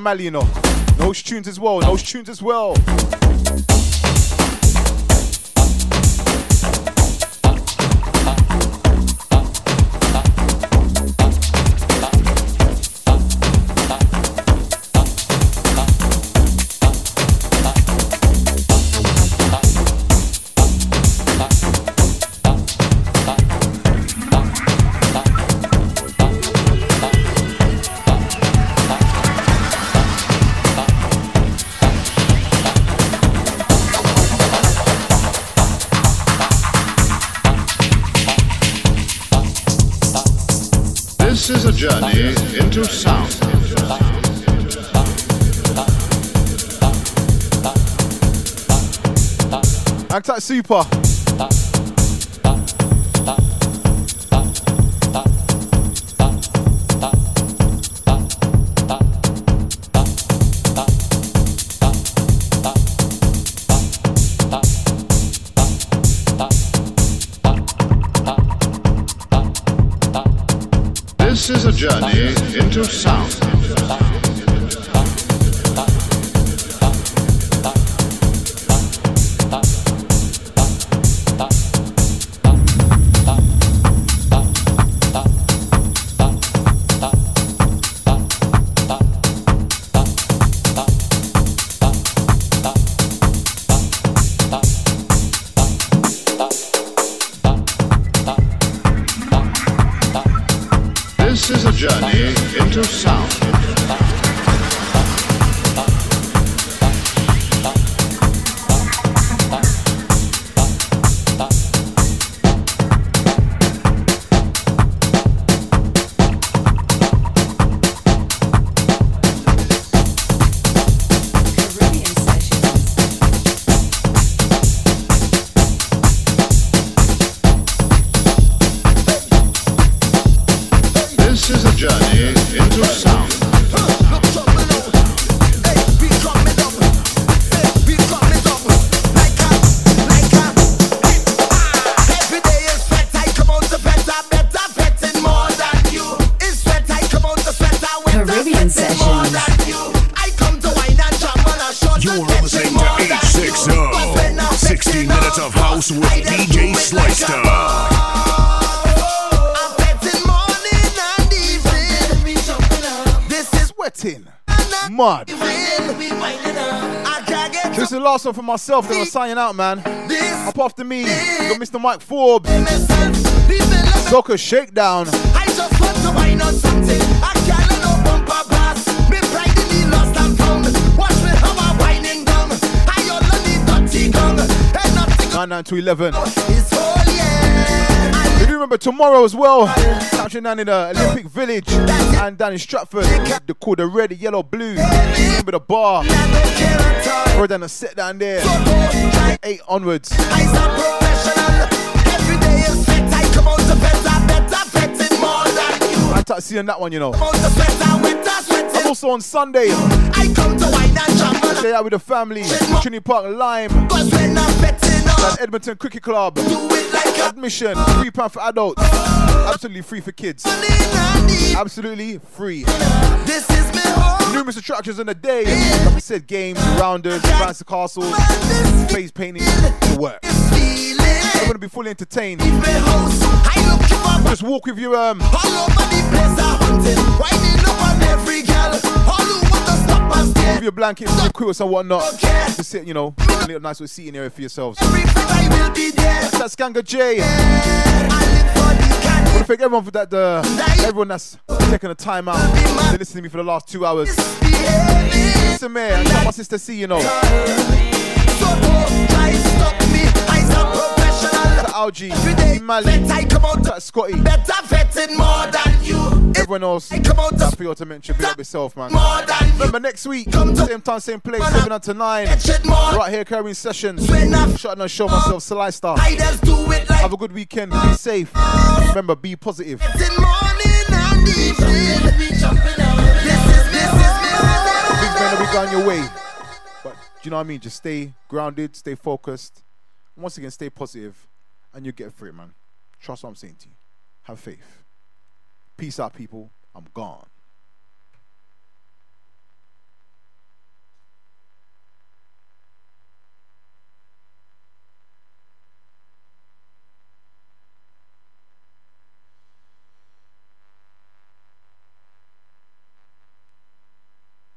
Mally, you know. Those tunes as well, those tunes as well. This is a journey into sound. Act like super. This is a journey into sound. For myself that was signing out, man. This Up after me, got Mister Mike Forbes. Soca Shakedown. I just want to buy not something. I can't no bumper pass. Me pride in the lost and found. Watch me how I'm winding down. I all on the dirty gong. And nothing. nine nine to eleven. It's holy. Yeah. You do remember tomorrow as well. Catching down in the Olympic Village and down in Stratford. They call the red, the yellow, blue. Remember the bar. We're done a sit down there. Eight onwards. I sound professional. Every day is fit. I come out to better, better, betting more than you. I'm tired of seeing that one, you know. I'm also on Sunday. I come to wine and jam. Stay out with the family. Trinity Park, Lime. At Edmonton Cricket Club. Admission, three pound for adults. Absolutely free for kids. Absolutely free. This is me. Numerous attractions in the day. Like we said, games, rounders, advance to castles, face painting, the work. You're gonna be fully entertained. Just walk with your um with your blanket, with your quilts and whatnot. Just sit, you know, a little nice little seating area for yourselves. That's Skanga J. I want to thank everyone for that, the, everyone that's taking the time out to listen to me for the last two hours. Listen, man, I got my sister C, you know. That's Algie, Mali, that's Scotty. Everyone else, that's for you to mention, be up yourself, man. Remember next week, same time, same place, seven to nine, right here, Caribbean Sessions. Shutdown Show, myself, Slice Star. Have a good weekend, be safe. Remember, be positive. It's morning and evening. Be jumping out. This is, this is me. Big man, we going your way. But do you know what I mean? Just stay grounded, stay focused. And once again, stay positive, and you'll get through it, man. Trust what I'm saying to you. Have faith. Peace out, people. I'm gone.